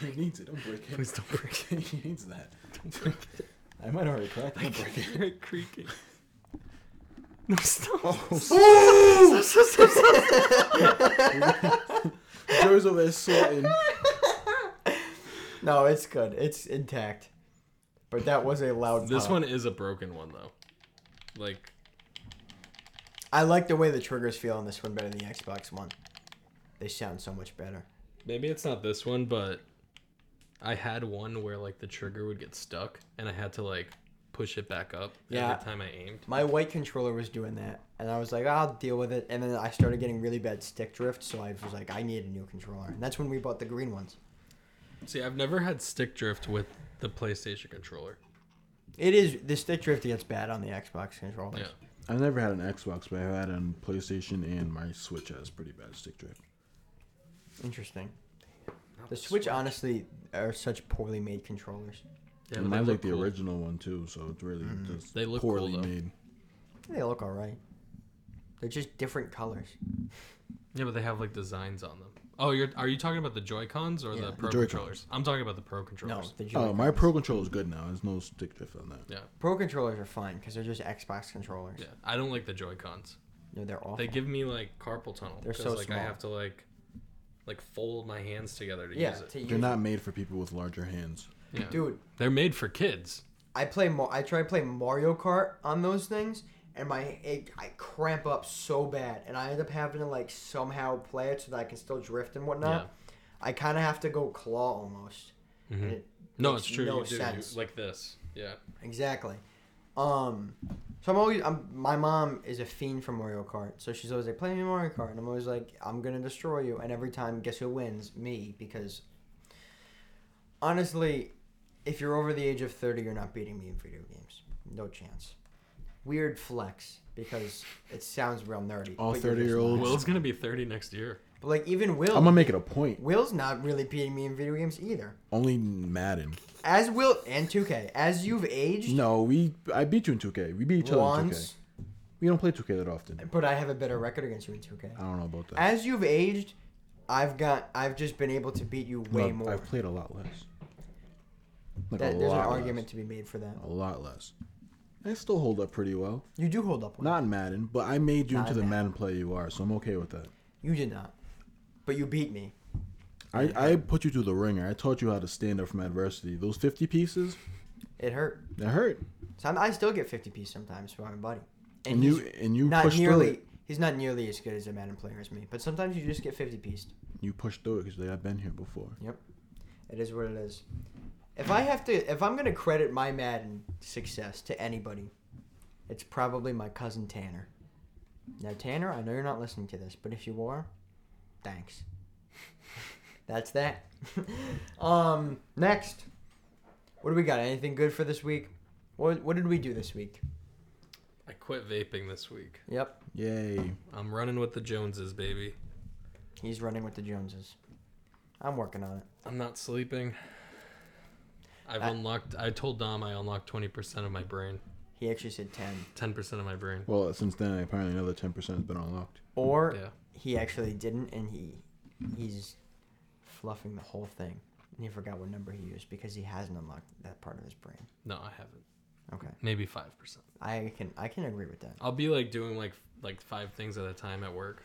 He needs it. Don't break it. Please don't break it. He needs that. Don't break it. I might already crack. Don't break it. I can hear it creaking. No, stop. Oh, stop, stop, stop, stop, stop. Joe's over there sweating. No, it's good. It's intact. But that was a loud This pop. One is a broken one, though. Like... I like the way the triggers feel on this one better than the Xbox One. They sound so much better. Maybe it's not this one, but... I had one where, like, the trigger would get stuck, and I had to, like... push it back up yeah. every time I aimed. My white controller was doing that, and I was like, I'll deal with it. And then I started getting really bad stick drift, so I was like, I need a new controller. And that's when we bought the green ones. See, I've never had stick drift with the PlayStation controller. It is. The stick drift gets bad on the Xbox controllers. Yeah. I've never had an Xbox, but I've had on PlayStation, and my Switch has pretty bad stick drift. Interesting. The Switch, honestly, are such poorly made controllers. Yeah, and mine's like the cool. original one, too, so it's really mm. just they look poorly cool, made. They look all right. They're just different colors. Yeah, but they have like designs on them. Oh, you're are you talking about the Joy-Cons or yeah, the Pro the Controllers? I'm talking about the Pro Controllers. No, the Joy-Cons. Oh, my Pro Controller is good now. There's no stick drift on that. Yeah. Pro Controllers are fine because they're just Xbox controllers. Yeah, I don't like the Joy-Cons. No, they're awful. They give me like carpal tunnel. They're so like, small. I have to like, like fold my hands together to yeah, use it. To use they're it. Not made for people with larger hands. Yeah. Dude. They're made for kids. I play. Mo- I try to play Mario Kart on those things. And my it, I cramp up so bad, and I end up having to like somehow play it so that I can still drift and whatnot. Yeah. I kind of have to go claw almost. Mm-hmm. And it no, it's true. No you do. Sense. You, like this, yeah. Exactly. Um, so I'm always. I'm, my mom is a fiend for Mario Kart, so she's always like, "Play me Mario Kart," and I'm always like, "I'm gonna destroy you." And every time, guess who wins? Me, because honestly, if you're over the age of thirty, you're not beating me in video games. No chance. Weird flex because it sounds real nerdy. All thirty-year-olds. Will's going to be thirty next year. But, like, even Will... I'm going to make it a point. Will's not really beating me in video games either. Only Madden. As Will... And two K. As you've aged... No, we... I beat you in two K. We beat each once, other in two K. We don't play two K that often. But I have a better record against you in two K. I don't know about that. As you've aged, I've got... I've just been able to beat you way no, more. I've played a lot less. Like that, a there's lot an argument less. To be made for that. A lot less. I still hold up pretty well. You do hold up well. Not in Madden, but I made you not into the Madden. Madden player you are, so I'm okay with that. You did not. But you beat me. I, I put you through the ringer. I taught you how to stand up from adversity. Those fifty pieces. It hurt. It hurt. So I still get fifty piece sometimes from my buddy. And, and you and you push nearly, through it. He's not nearly as good as a Madden player as me, but sometimes you just get fifty pieced. You push through it because like, I've been here before. Yep. It is what it is. If I have to, if I'm gonna credit my Madden success to anybody, it's probably my cousin Tanner. Now, Tanner, I know you're not listening to this, but if you are, thanks. That's that. um, next, what do we got? Anything good for this week? What What did we do this week? I quit vaping this week. Yep. Yay! I'm running with the Joneses, baby. He's running with the Joneses. I'm working on it. I'm not sleeping. I've I, unlocked... I told Dom I unlocked twenty percent of my brain. He actually said ten. ten percent of my brain. Well, since then, apparently another ten percent has been unlocked. Or yeah. He actually didn't, and he he's fluffing the whole thing. And he forgot what number he used because he hasn't unlocked that part of his brain. No, I haven't. Okay. Maybe five percent. I can I can agree with that. I'll be like doing like like five things at a time at work.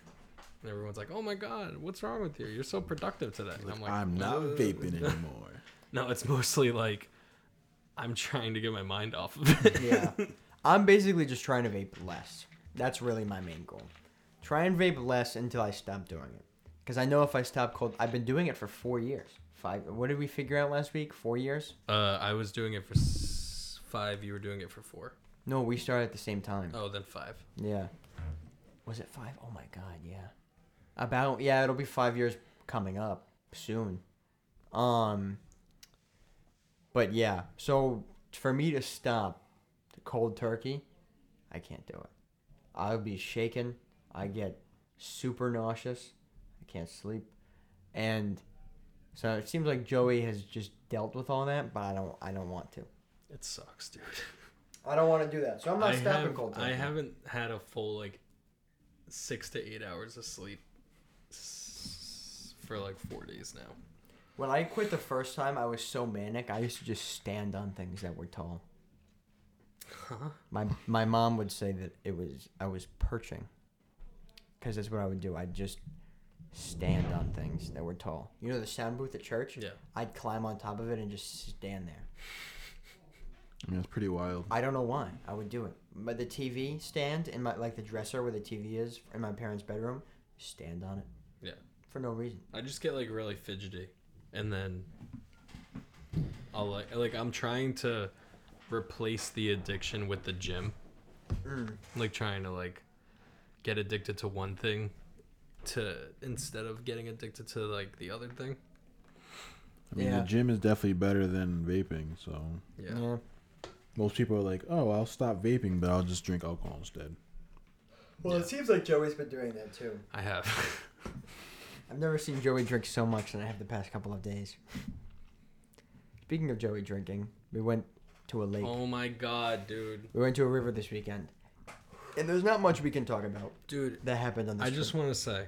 And everyone's like, oh my God, what's wrong with you? You're so productive today. And I'm like, I'm not Ugh. vaping anymore. No, it's mostly like I'm trying to get my mind off of it. Yeah. I'm basically just trying to vape less. That's really my main goal. Try and vape less until I stop doing it. Because I know if I stop cold... I've been doing it for four years. Five. What did we figure out last week? Four years? Uh, I was doing it for s- five. You were doing it for four. No, we started at the same time. Oh, then five. Yeah. Was it five? Oh, my God, yeah. About... Yeah, it'll be five years coming up soon. Um... But yeah, so for me to stop the cold turkey, I can't do it. I'll be shaken. I get super nauseous. I can't sleep. And so it seems like Joey has just dealt with all that, but I don't I don't want to. It sucks, dude. I don't want to do that. So I'm not I stopping have, cold turkey. I haven't had a full like six to eight hours of sleep for like four days now. When I quit the first time, I was so manic. I used to just stand on things that were tall. Huh? My my mom would say that it was I was perching, because that's what I would do. I'd just stand on things that were tall. You know the sound booth at church? Yeah. I'd climb on top of it and just stand there. Yeah, it's pretty wild. I don't know why I would do it. But the T V stand in my like the dresser where the T V is in my parents' bedroom, stand on it. Yeah. For no reason. I just get like really fidgety. And then I'll like, like I'm trying to replace the addiction with the gym. Mm. Like trying to like get addicted to one thing to instead of getting addicted to like the other thing. I mean, yeah. The gym is definitely better than vaping, so. Yeah. yeah. Most people are like, "Oh, I'll stop vaping, but I'll just drink alcohol instead." Well, yeah. It seems like Joey's been doing that too. I have. I've never seen Joey drink so much than I have the past couple of days. Speaking of Joey drinking, we went to a lake. Oh my God, dude. We went to a river this weekend. And there's not much we can talk about. Dude. That happened on this I trip. Just want to say,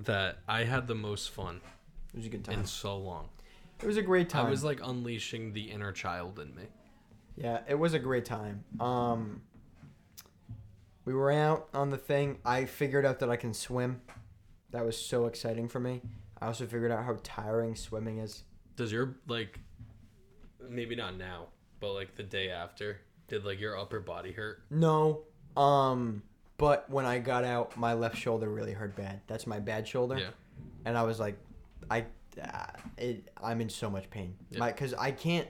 that I had the most fun. It was a good time. In so long. It was a great time. I was like unleashing the inner child in me. Yeah, it was a great time. Um, we were out on the thing. I figured out that I can swim. That was so exciting for me. I also figured out how tiring swimming is. Does your, like, maybe not now, but like the day after, did like your upper body hurt? No. Um, but when I got out, my left shoulder really hurt bad. That's my bad shoulder. Yeah. And I was like, I, uh, it, I'm in so much pain. Yeah. My, 'cause I can't.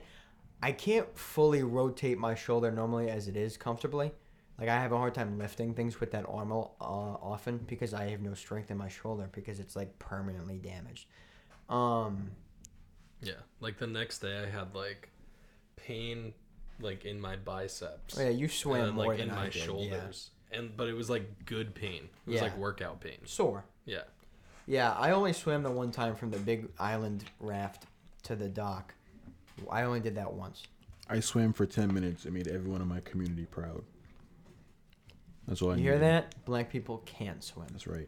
I can't fully rotate my shoulder normally as it is comfortably. Like, I have a hard time lifting things with that arm uh, often because I have no strength in my shoulder because it's, like, permanently damaged. Um, yeah. Like, the next day I had, like, pain, like, in my biceps. Oh, yeah, you swam and then, more like, than in I my did. Shoulders. Yeah. And, but it was, like, good pain. It was, yeah. like, workout pain. Sore. Yeah. Yeah, I only swam the one time from the big island raft to the dock. I only did that once. I swam for ten minutes. It made everyone in my community proud. That's all I You needed. Hear that? Black people can't swim. That's right.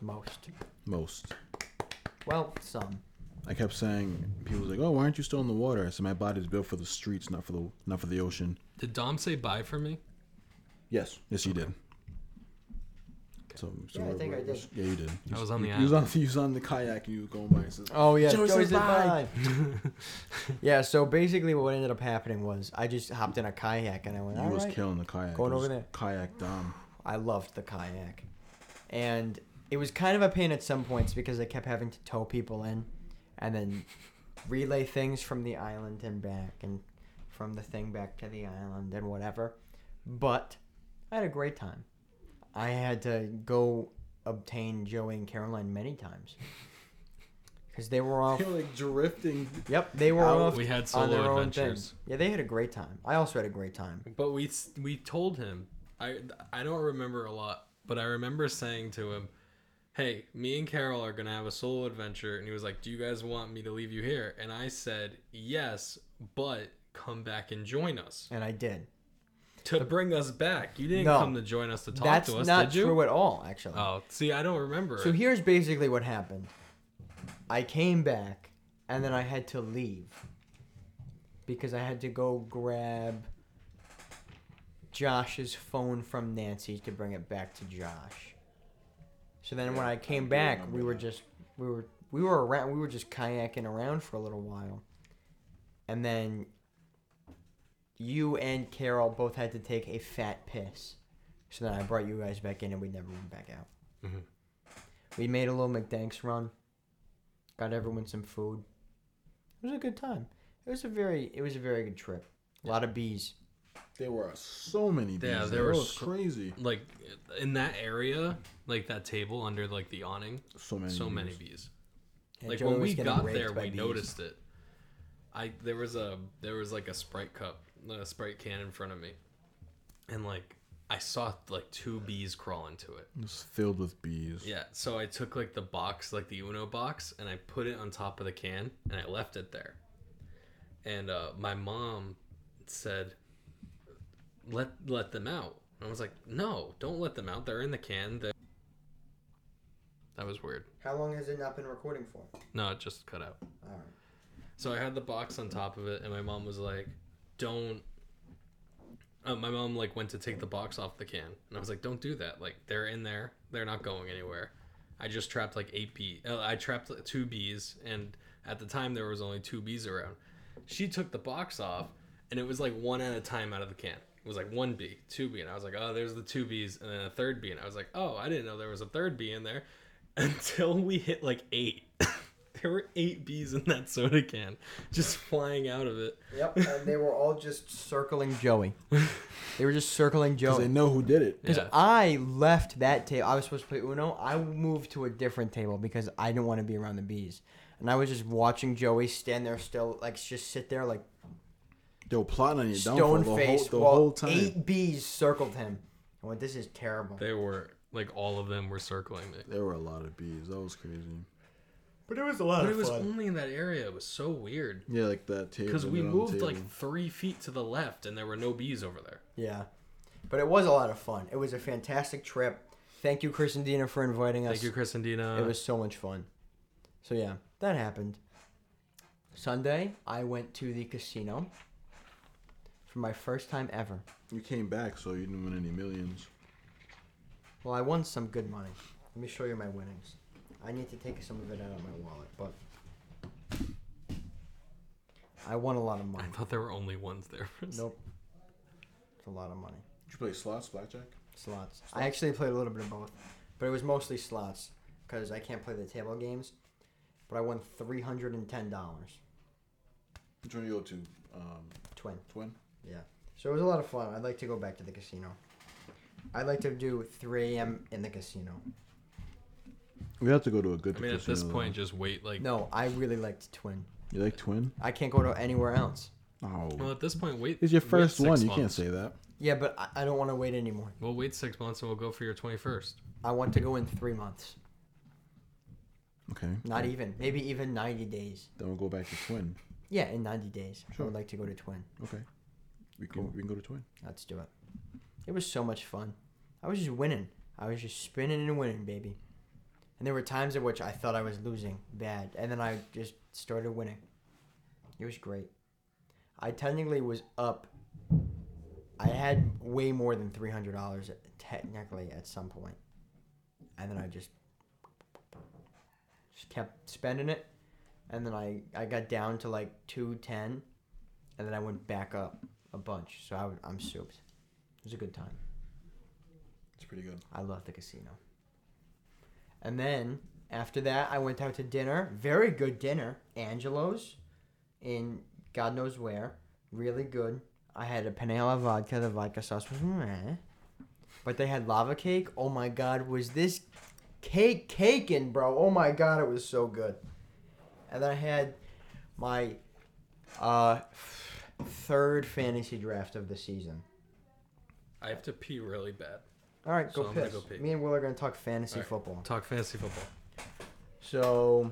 Most. Most. Well, some. I kept saying, people was like, oh, why aren't you still in the water? I said, my body's built for the streets, not for the not for the ocean. Did Dom say bye for me? Yes. Yes, he okay. did. Okay. So, so yeah, I think I did. Was, yeah, you did. You I was on the you, island. You was on, you was on the kayak and you were going by. Says, oh, yeah. Joey says bye. Yeah, so basically what ended up happening was I just hopped in a kayak and I went, I was right, killing the kayak. Going over there. Kayak Dom. I loved the kayak. And it was kind of a pain at some points because I kept having to tow people in and then relay things from the island and back and from the thing back to the island and whatever. But I had a great time. I had to go obtain Joey and Caroline many times because they were off. They were like drifting. Yep, they were out. Off. We had solo adventures. Yeah, they had a great time. I also had a great time. But we we told him. I I don't remember a lot, but I remember saying to him, "Hey, me and Carol are gonna have a solo adventure," and he was like, "Do you guys want me to leave you here?" And I said, "Yes, but come back and join us." And I did. To bring us back. You didn't no, come to join us to talk to us, did you? That's not true at all, actually. Oh, see, I don't remember. So here's basically what happened. I came back, and then I had to leave. Because I had to go grab Josh's phone from Nancy to bring it back to Josh. So then yeah, when I came I back, we were that. just we were we were around we were just kayaking around for a little while. And then you and Carol both had to take a fat piss. So then I brought you guys back in and we never went back out. Mm-hmm. We made a little McDanks run. Got everyone some food. It was a good time. It was a very it was a very good trip. A lot of bees. There were so many bees. Yeah, there were so, crazy. Like in that area, like that table under like the awning. So many so bees. many bees. And like Joey when we got there we bees. noticed it. I there was a there was like a Sprite cup. A Sprite can in front of me, and like I saw like two bees crawl into it. It was filled with bees. Yeah, so I took like the box, like the Uno box, and I put it on top of the can, and I left it there. And uh, my mom said, "Let let them out." And I was like, "No, don't let them out. They're in the can." They're... That was weird. How long has it not been recording for? No, it just cut out. All right. So I had the box on top of it, and my mom was like, don't uh, my mom like went to take the box off the can and I was like, don't do that, like they're in there, they're not going anywhere. I just trapped like eight bees uh, I trapped like, two bees, and at the time there was only two bees around. She took the box off and it was like one at a time out of the can. It was like one bee, two bee, and I was like, oh, there's the two bees, and then a third bee, and I was like, oh, I didn't know there was a third bee in there until we hit like eight. There were eight bees in that soda can, just flying out of it. Yep, and they were all just circling Joey. They were just circling Joey. Because they know who did it. Because yeah. I left that table. I was supposed to play Uno. I moved to a different table because I didn't want to be around the bees. And I was just watching Joey stand there still, like just sit there like... They were plotting on you down for the, whole, the whole time. Eight bees circled him. I went, this is terrible. They were, like all of them were circling me. There were a lot of bees. That was crazy. But it was a lot but of fun. But it was only in that area. It was so weird. Yeah, like that table. Because we moved like three feet to the left and there were no bees over there. Yeah. But it was a lot of fun. It was a fantastic trip. Thank you, Chris and Dina, for inviting us. Thank you, Chris and Dina. It was so much fun. So, yeah, that happened. Sunday, I went to the casino for my first time ever. You came back, so you didn't win any millions. Well, I won some good money. Let me show you my winnings. I need to take some of it out of my wallet, but... I won a lot of money. I thought there were only ones there. Nope. It's a lot of money. Did you play slots, blackjack? Slots. slots. I actually played a little bit of both, but it was mostly slots because I can't play the table games. But I won three hundred and ten dollars. Which one do you go to? Um, Twin. Twin. Yeah. So it was a lot of fun. I'd like to go back to the casino. I'd like to do three a.m. in the casino. We have to go to a good. I mean, casino, at this point, though. Just wait. Like. No, I really liked Twin. You like Twin? I can't go to anywhere else. Oh. Well, at this point, wait. It's your first one. Months. You can't say that. Yeah, but I, I don't want to wait anymore. We'll wait six months and we'll go for your twenty-first. I want to go in three months. Okay. Not yeah. even. Maybe even ninety days. Then we'll go back to Twin. Yeah, in ninety days. Sure. I would like to go to Twin. Okay. We can, cool. we can go to Twin. Let's do it. It was so much fun. I was just winning. I was just spinning and winning, baby. And there were times at which I thought I was losing bad. And then I just started winning. It was great. I technically was up. I had way more than three hundred dollars technically at some point. And then I just, just kept spending it. And then I, I got down to like two ten. And then I went back up a bunch. So I, I'm souped. It was a good time. It's pretty good. I love the casino. And then after that, I went out to dinner. Very good dinner. Angelo's in God knows where. Really good. I had a panela vodka. The vodka sauce was meh. But they had lava cake. Oh, my God. Was this cake caking, bro? Oh, my God. It was so good. And then I had my uh, third fantasy draft of the season. I have to pee really bad. All right. Go so piss. I'm gonna go pee. Me and Will are going to talk fantasy right. football. Talk fantasy football. So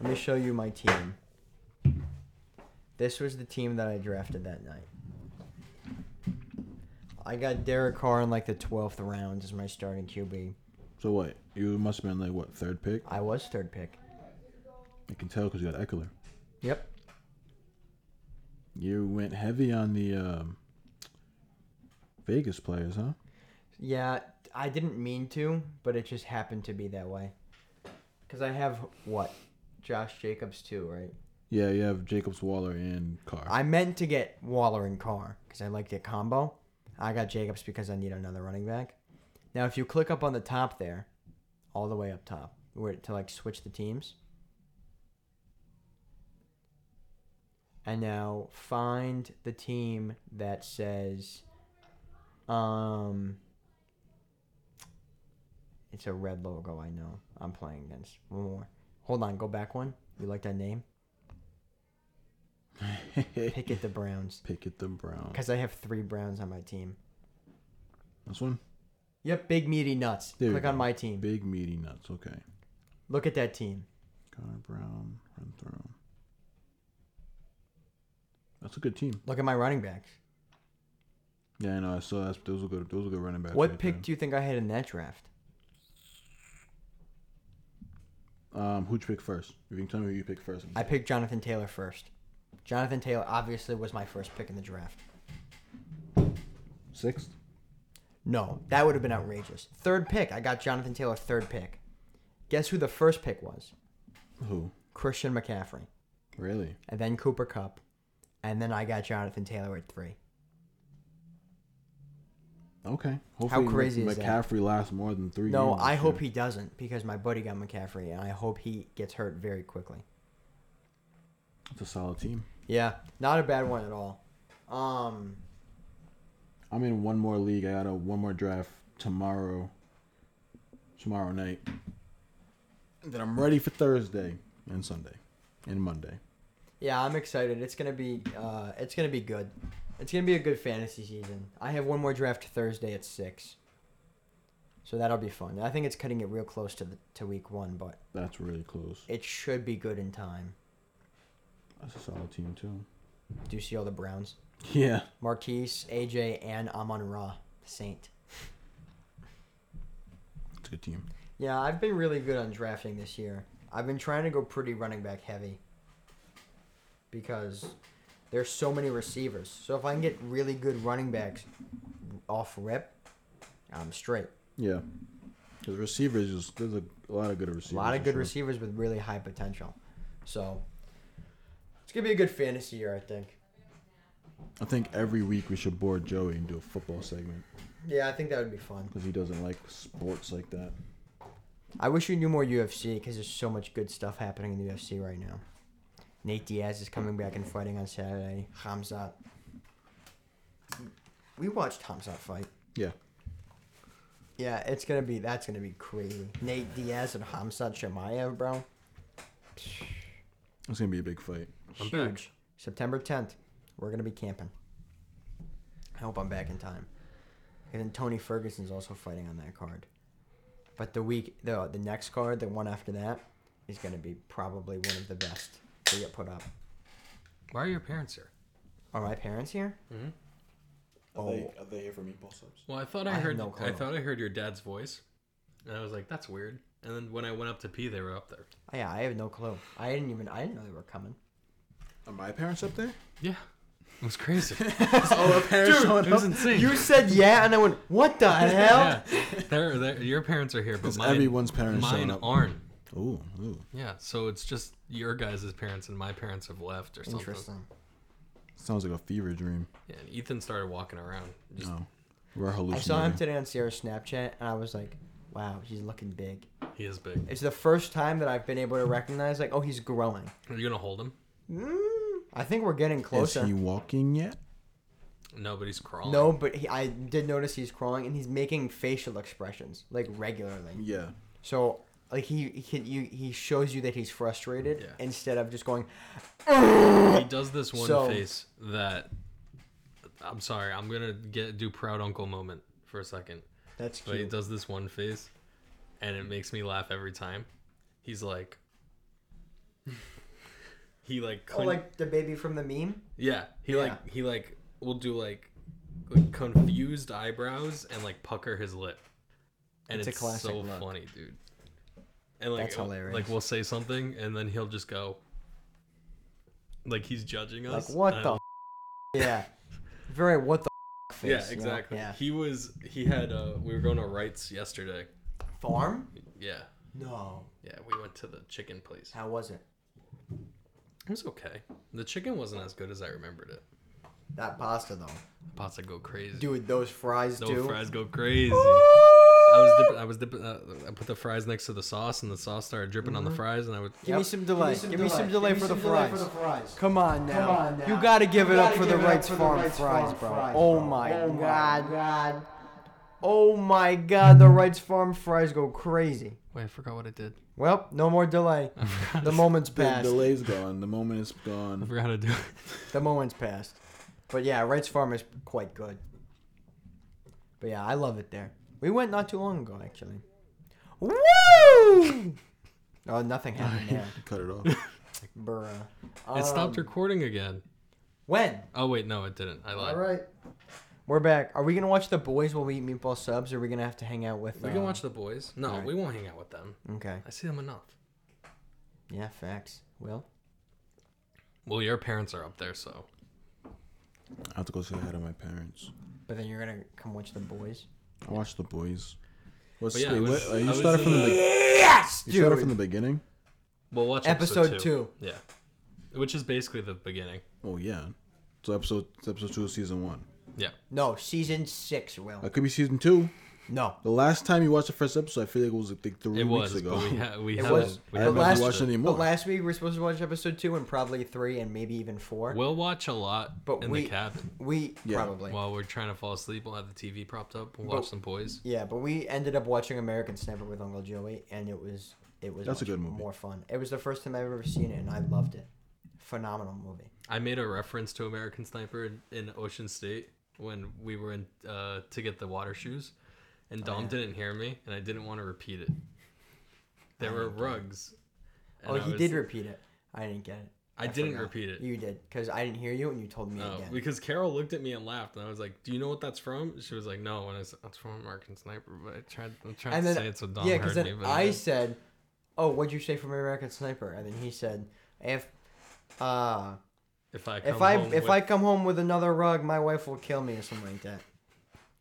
let me show you my team. This was the team that I drafted that night. I got Derek Carr in like the twelfth round as my starting Q B. So what? You must have been like, what, third pick? I was third pick. I can tell because you got Eckler. Yep. You went heavy on the um, Vegas players, huh? Yeah, I didn't mean to, but it just happened to be that way. Because I have, what, Josh Jacobs too, right? Yeah, you have Jacobs, Waller, and Carr. I meant to get Waller and Carr because I like that combo. I got Jacobs because I need another running back. Now, if you click up on the top there, all the way up top, where to like switch the teams. And now find the team that says, um, it's a red logo, I know. I'm playing against. One more. Hold on, go back one. You like that name? Pickett the Browns. Pickett the Browns. Because I have three Browns on my team. This one? Yep, Big Meaty Nuts. There Click on my team. Big Meaty Nuts, okay. Look at that team. Connor Brown, run through. That's a good team. Look at my running backs. Yeah, I know. I saw that. Those were good, those were good running backs. What right pick there. Do you think I had in that draft? Um, who'd you pick first? If you can tell me who you picked first. I picked Jonathan Taylor first. Jonathan Taylor obviously was my first pick in the draft. Sixth? No, that would have been outrageous. Third pick. I got Jonathan Taylor third pick. Guess who the first pick was? Who? Christian McCaffrey. Really? And then Cooper Kupp. And then I got Jonathan Taylor at three. Okay. Hopefully How crazy is that? McCaffrey lasts more than three no, years. No, I hope year. he doesn't because my buddy got McCaffrey and I hope he gets hurt very quickly. It's a solid team. Yeah, not a bad one at all. Um, I'm in one more league. I got a one more draft tomorrow, tomorrow night. And then I'm ready for Thursday and Sunday and Monday. Yeah, I'm excited. It's gonna be, uh, it's gonna be good. It's gonna be a good fantasy season. I have one more draft Thursday at six, so that'll be fun. I think it's cutting it real close to the to week one, but that's really close. It should be good in time. That's a solid team, too. Do you see all the Browns? Yeah. Marquise, A J, and Amon-Ra, Saint. It's a good team. Yeah, I've been really good on drafting this year. I've been trying to go pretty running back heavy because there's so many receivers. So if I can get really good running backs off rip, I'm straight. Yeah. Because receivers, is, there's a lot of good receivers. A lot of good sure. receivers with really high potential. So it's going to be a good fantasy year, I think. I think every week we should board Joey and do a football segment. Yeah, I think that would be fun. Because he doesn't like sports like that. I wish we knew more U F C because there's so much good stuff happening in the U F C right now. Nate Diaz is coming back and fighting on Saturday. Khamzat. We watched Khamzat fight. Yeah. Yeah, it's going to be... That's going to be crazy. Nate Diaz and Khamzat Chimaev, bro. It's going to be a big fight. I'm Huge. Back. September tenth. We're going to be camping. I hope I'm back in time. And then Tony Ferguson's also fighting on that card. But the week, the, the next card, the one after that, is going to be probably one of the best to get put up. Why are your parents here? Are my parents here? Mm-hmm. Oh. Are, they, are they here for meatball subs? Well, I thought I, I heard no I thought I heard your dad's voice, and I was like, that's weird. And then when I went up to pee, they were up there. Oh, yeah, I have no clue. I didn't even I didn't know they were coming. Are my parents up there? Yeah. It was crazy. All parents Dude, it was insane. You said yeah, and I went, what the hell? Yeah. They're, they're, your parents are here, but mine, everyone's parents mine aren't. Ooh, ooh. Yeah, so it's just your guys' parents and my parents have left or something. Interesting. Sounds like a fever dream. Yeah, and Ethan started walking around. Just... No. We're hallucinating. I saw him today on Sarah's Snapchat, and I was like, wow, he's looking big. He is big. It's the first time that I've been able to recognize, like, oh, he's growing. Are you going to hold him? Mm. I think we're getting closer. Is he walking yet? No, but he's crawling. No, but he, I did notice he's crawling, and he's making facial expressions, like, regularly. Yeah. So, like, he he, you, he shows you that he's frustrated yeah. instead of just going... He does this one so, face that... I'm sorry, I'm going to get do proud uncle moment for a second. That's cute. But he does this one face, and it makes me laugh every time. He's like... He like con- oh, like the baby from the meme. Yeah, he yeah. like he like will do like, like confused eyebrows and like pucker his lip, and it's, it's a classic so look. Funny, dude. And like that's hilarious. Like we'll say something and then he'll just go, like he's judging us. Like what the? F- yeah, very what the f- face. Yeah, exactly. You know? Yeah. He was he had uh we were going to Wright's yesterday. Farm. Yeah. No. Yeah, we went to the chicken place. How was it? It was okay. The chicken wasn't as good as I remembered it. That pasta, though. Pasta go crazy. Dude, those fries, too. Those fries go crazy. I was dipping, I was dipping, uh, I put the fries next to the sauce, and the sauce started dripping mm-hmm. on the fries, and I would... Give yep. me some delay. Give me some, give delay. Me some delay, for, some the delay for the fries. Come on, now. Come on now. You gotta give you it gotta up for the Wright's Farm fries, fries, bro. Fries, bro. Oh, my oh God. God. Oh, my God. The Wright's Farm fries go crazy. Wait, I forgot what I did. Well, no more delay. The moment's passed. The delay's gone. The moment is gone. I forgot how to do it. The moment's passed. But yeah, Wright's Farm is quite good. But yeah, I love it there. We went not too long ago, actually. Woo! Oh, nothing happened there. Cut it off. Bruh. Um, it stopped recording again. When? Oh, wait, no, it didn't. I lied. All right. We're back. Are we going to watch The Boys while we eat meatball subs, or are we going to have to hang out with them? Uh... We can watch The Boys. No, right. We won't hang out with them. Okay. I see them enough. Yeah, facts. Will? Well, your parents are up there, so. I have to go say hi to my parents. But then you're going to come watch The Boys? I watch The Boys. What's yeah, wait, was, what? Uh, you started from the, the... Yes, you dude! You started from the beginning? Well, watch episode, episode two. two. Yeah. Which is basically the beginning. Oh, yeah. So episode, episode two of season one. Yeah. No, season six, Will. It could be season two. No. The last time you watched the first episode, I feel like it was like three it weeks was, ago. We ha- we it was. We I haven't last, watched it anymore. But last week, we were supposed to watch episode two and probably three and maybe even four. We'll watch a lot but in we, the cabin. We yeah. probably. While we're trying to fall asleep, we'll have the T V propped up. We'll but, watch some Boys. Yeah, but we ended up watching American Sniper with Uncle Joey, and it was it was That's a good movie. More fun. It was the first time I've ever seen it, and I loved it. Phenomenal movie. I made a reference to American Sniper in, in Ocean State. When we were in uh, to get the water shoes, and Dom oh, yeah. didn't hear me, and I didn't want to repeat it. There I were rugs. Oh, I he was... did repeat it. I didn't get it. I, I didn't forgot. repeat it. You did, because I didn't hear you, and you told me no, again. Because Carol looked at me and laughed, and I was like, "Do you know what that's from?" She was like, "No," and I said, "That's from American Sniper," but I tried, I tried and to then, say it so Dom yeah, heard then me. Yeah, because I said, "Oh, what'd you say from American Sniper?" And then he said, "If, uh, if I come if I home if with... I come home with another rug, my wife will kill me," or something like that.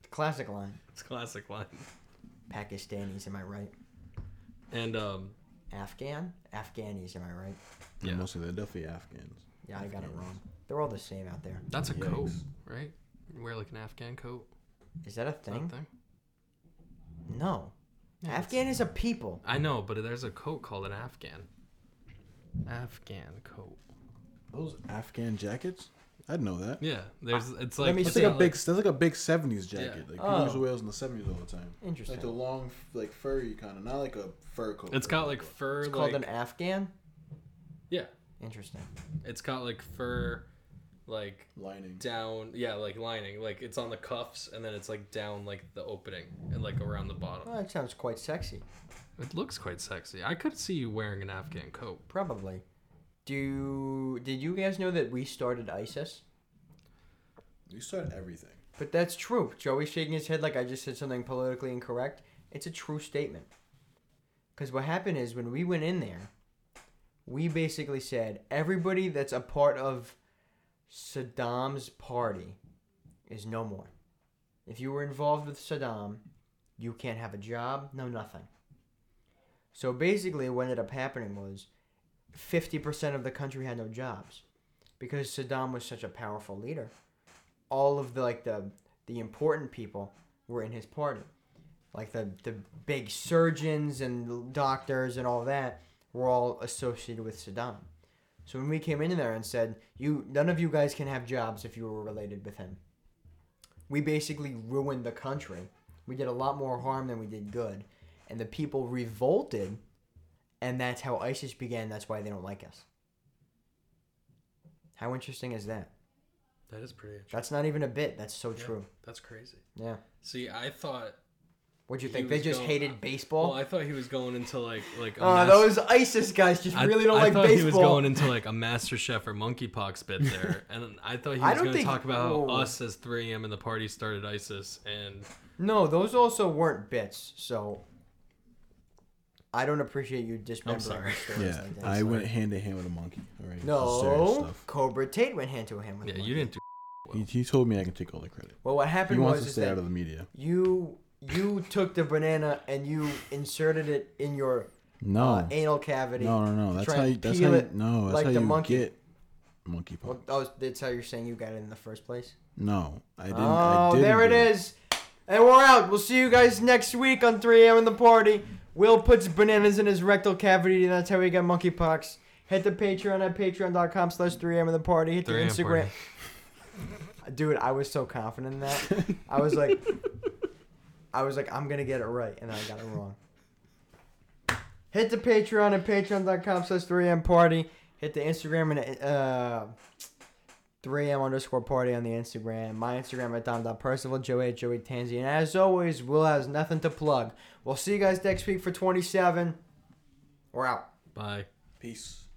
Classic line. It's classic line. Pakistanis, am I right? And um. Afghan? Afghanis, am I right? Yeah. And mostly they're definitely Afghans. Yeah, Afghans. I got it wrong. They're all the same out there. That's a Yikes. coat, right? You wear like an Afghan coat. Is that a thing? That a thing? No. Yeah, Afghan is a people. I know, but there's a coat called an Afghan. Afghan coat. Those Afghan jackets? I'd know that. Yeah. There's it's like, it's like a big that's like a big seventies jacket. Yeah. Like people used to wear those in the seventies all the time. Interesting. Like the long like furry kind of, not like a fur coat. It's got like fur it's like, called an Afghan? Yeah. Interesting. It's got like fur like lining. Down yeah, like lining. Like it's on the cuffs and then it's like down like the opening and like around the bottom. Well, that sounds quite sexy. It looks quite sexy. I could see you wearing an Afghan coat. Probably. Do did you guys know that we started ISIS? We started everything. But that's true. Joey's shaking his head like I just said something politically incorrect. It's a true statement. Because what happened is when we went in there, we basically said everybody that's a part of Saddam's party is no more. If you were involved with Saddam, you can't have a job, no nothing. So basically what ended up happening was fifty percent of the country had no jobs because Saddam was such a powerful leader. All of the like the the important people were in his party. Like the, the big surgeons and doctors and all that were all associated with Saddam. So when we came in there and said, "You none of you guys can have jobs if you were related with him," we basically ruined the country. We did a lot more harm than we did good. And the people revolted. And that's how ISIS began. That's why they don't like us. How interesting is that? That is pretty interesting. That's not even a bit. That's so yeah, true. That's crazy. Yeah. See, I thought... What'd you think? They just going, hated baseball? Well, I thought he was going into like... like. Oh, uh, those ISIS guys just I, really don't I like baseball. I thought he was going into like a Master Chef or monkeypox bit there. And I thought he was going to talk about oh. how us as three a.m. and the party started ISIS and... No, those also weren't bits, so... I don't appreciate you dismembering stories yeah, like that. I so. went hand to hand with a monkey. All right, no, Cobra Tate went hand to hand with. Yeah, a monkey. You didn't do. Well. He, he told me I can take all the credit. Well, what happened he was wants to stay is out of the media. You you took the banana and you inserted it in your no uh, anal cavity. No, no, no. That's how you. That's how you. No, that's like how you monkey. get monkeypox. Well, oh, that's how you're saying you got it in the first place. No, I didn't. Oh, I didn't there it is. It. And we're out. We'll see you guys next week on three a.m. in the party. Will puts bananas in his rectal cavity, and that's how he got monkeypox. Hit the Patreon at patreon.com slash 3am in the party. Hit the Instagram. Dude, I was so confident in that. I was like, I was like, I'm going to get it right, and I got it wrong. Hit the Patreon at patreon.com slash 3am party. Hit the Instagram and uh, three a.m. underscore party on the Instagram. My Instagram at dom.percival, Joey at Joey Tanzi. And as always, Will has nothing to plug. We'll see you guys next week for twenty-seven. We're out. Bye. Peace.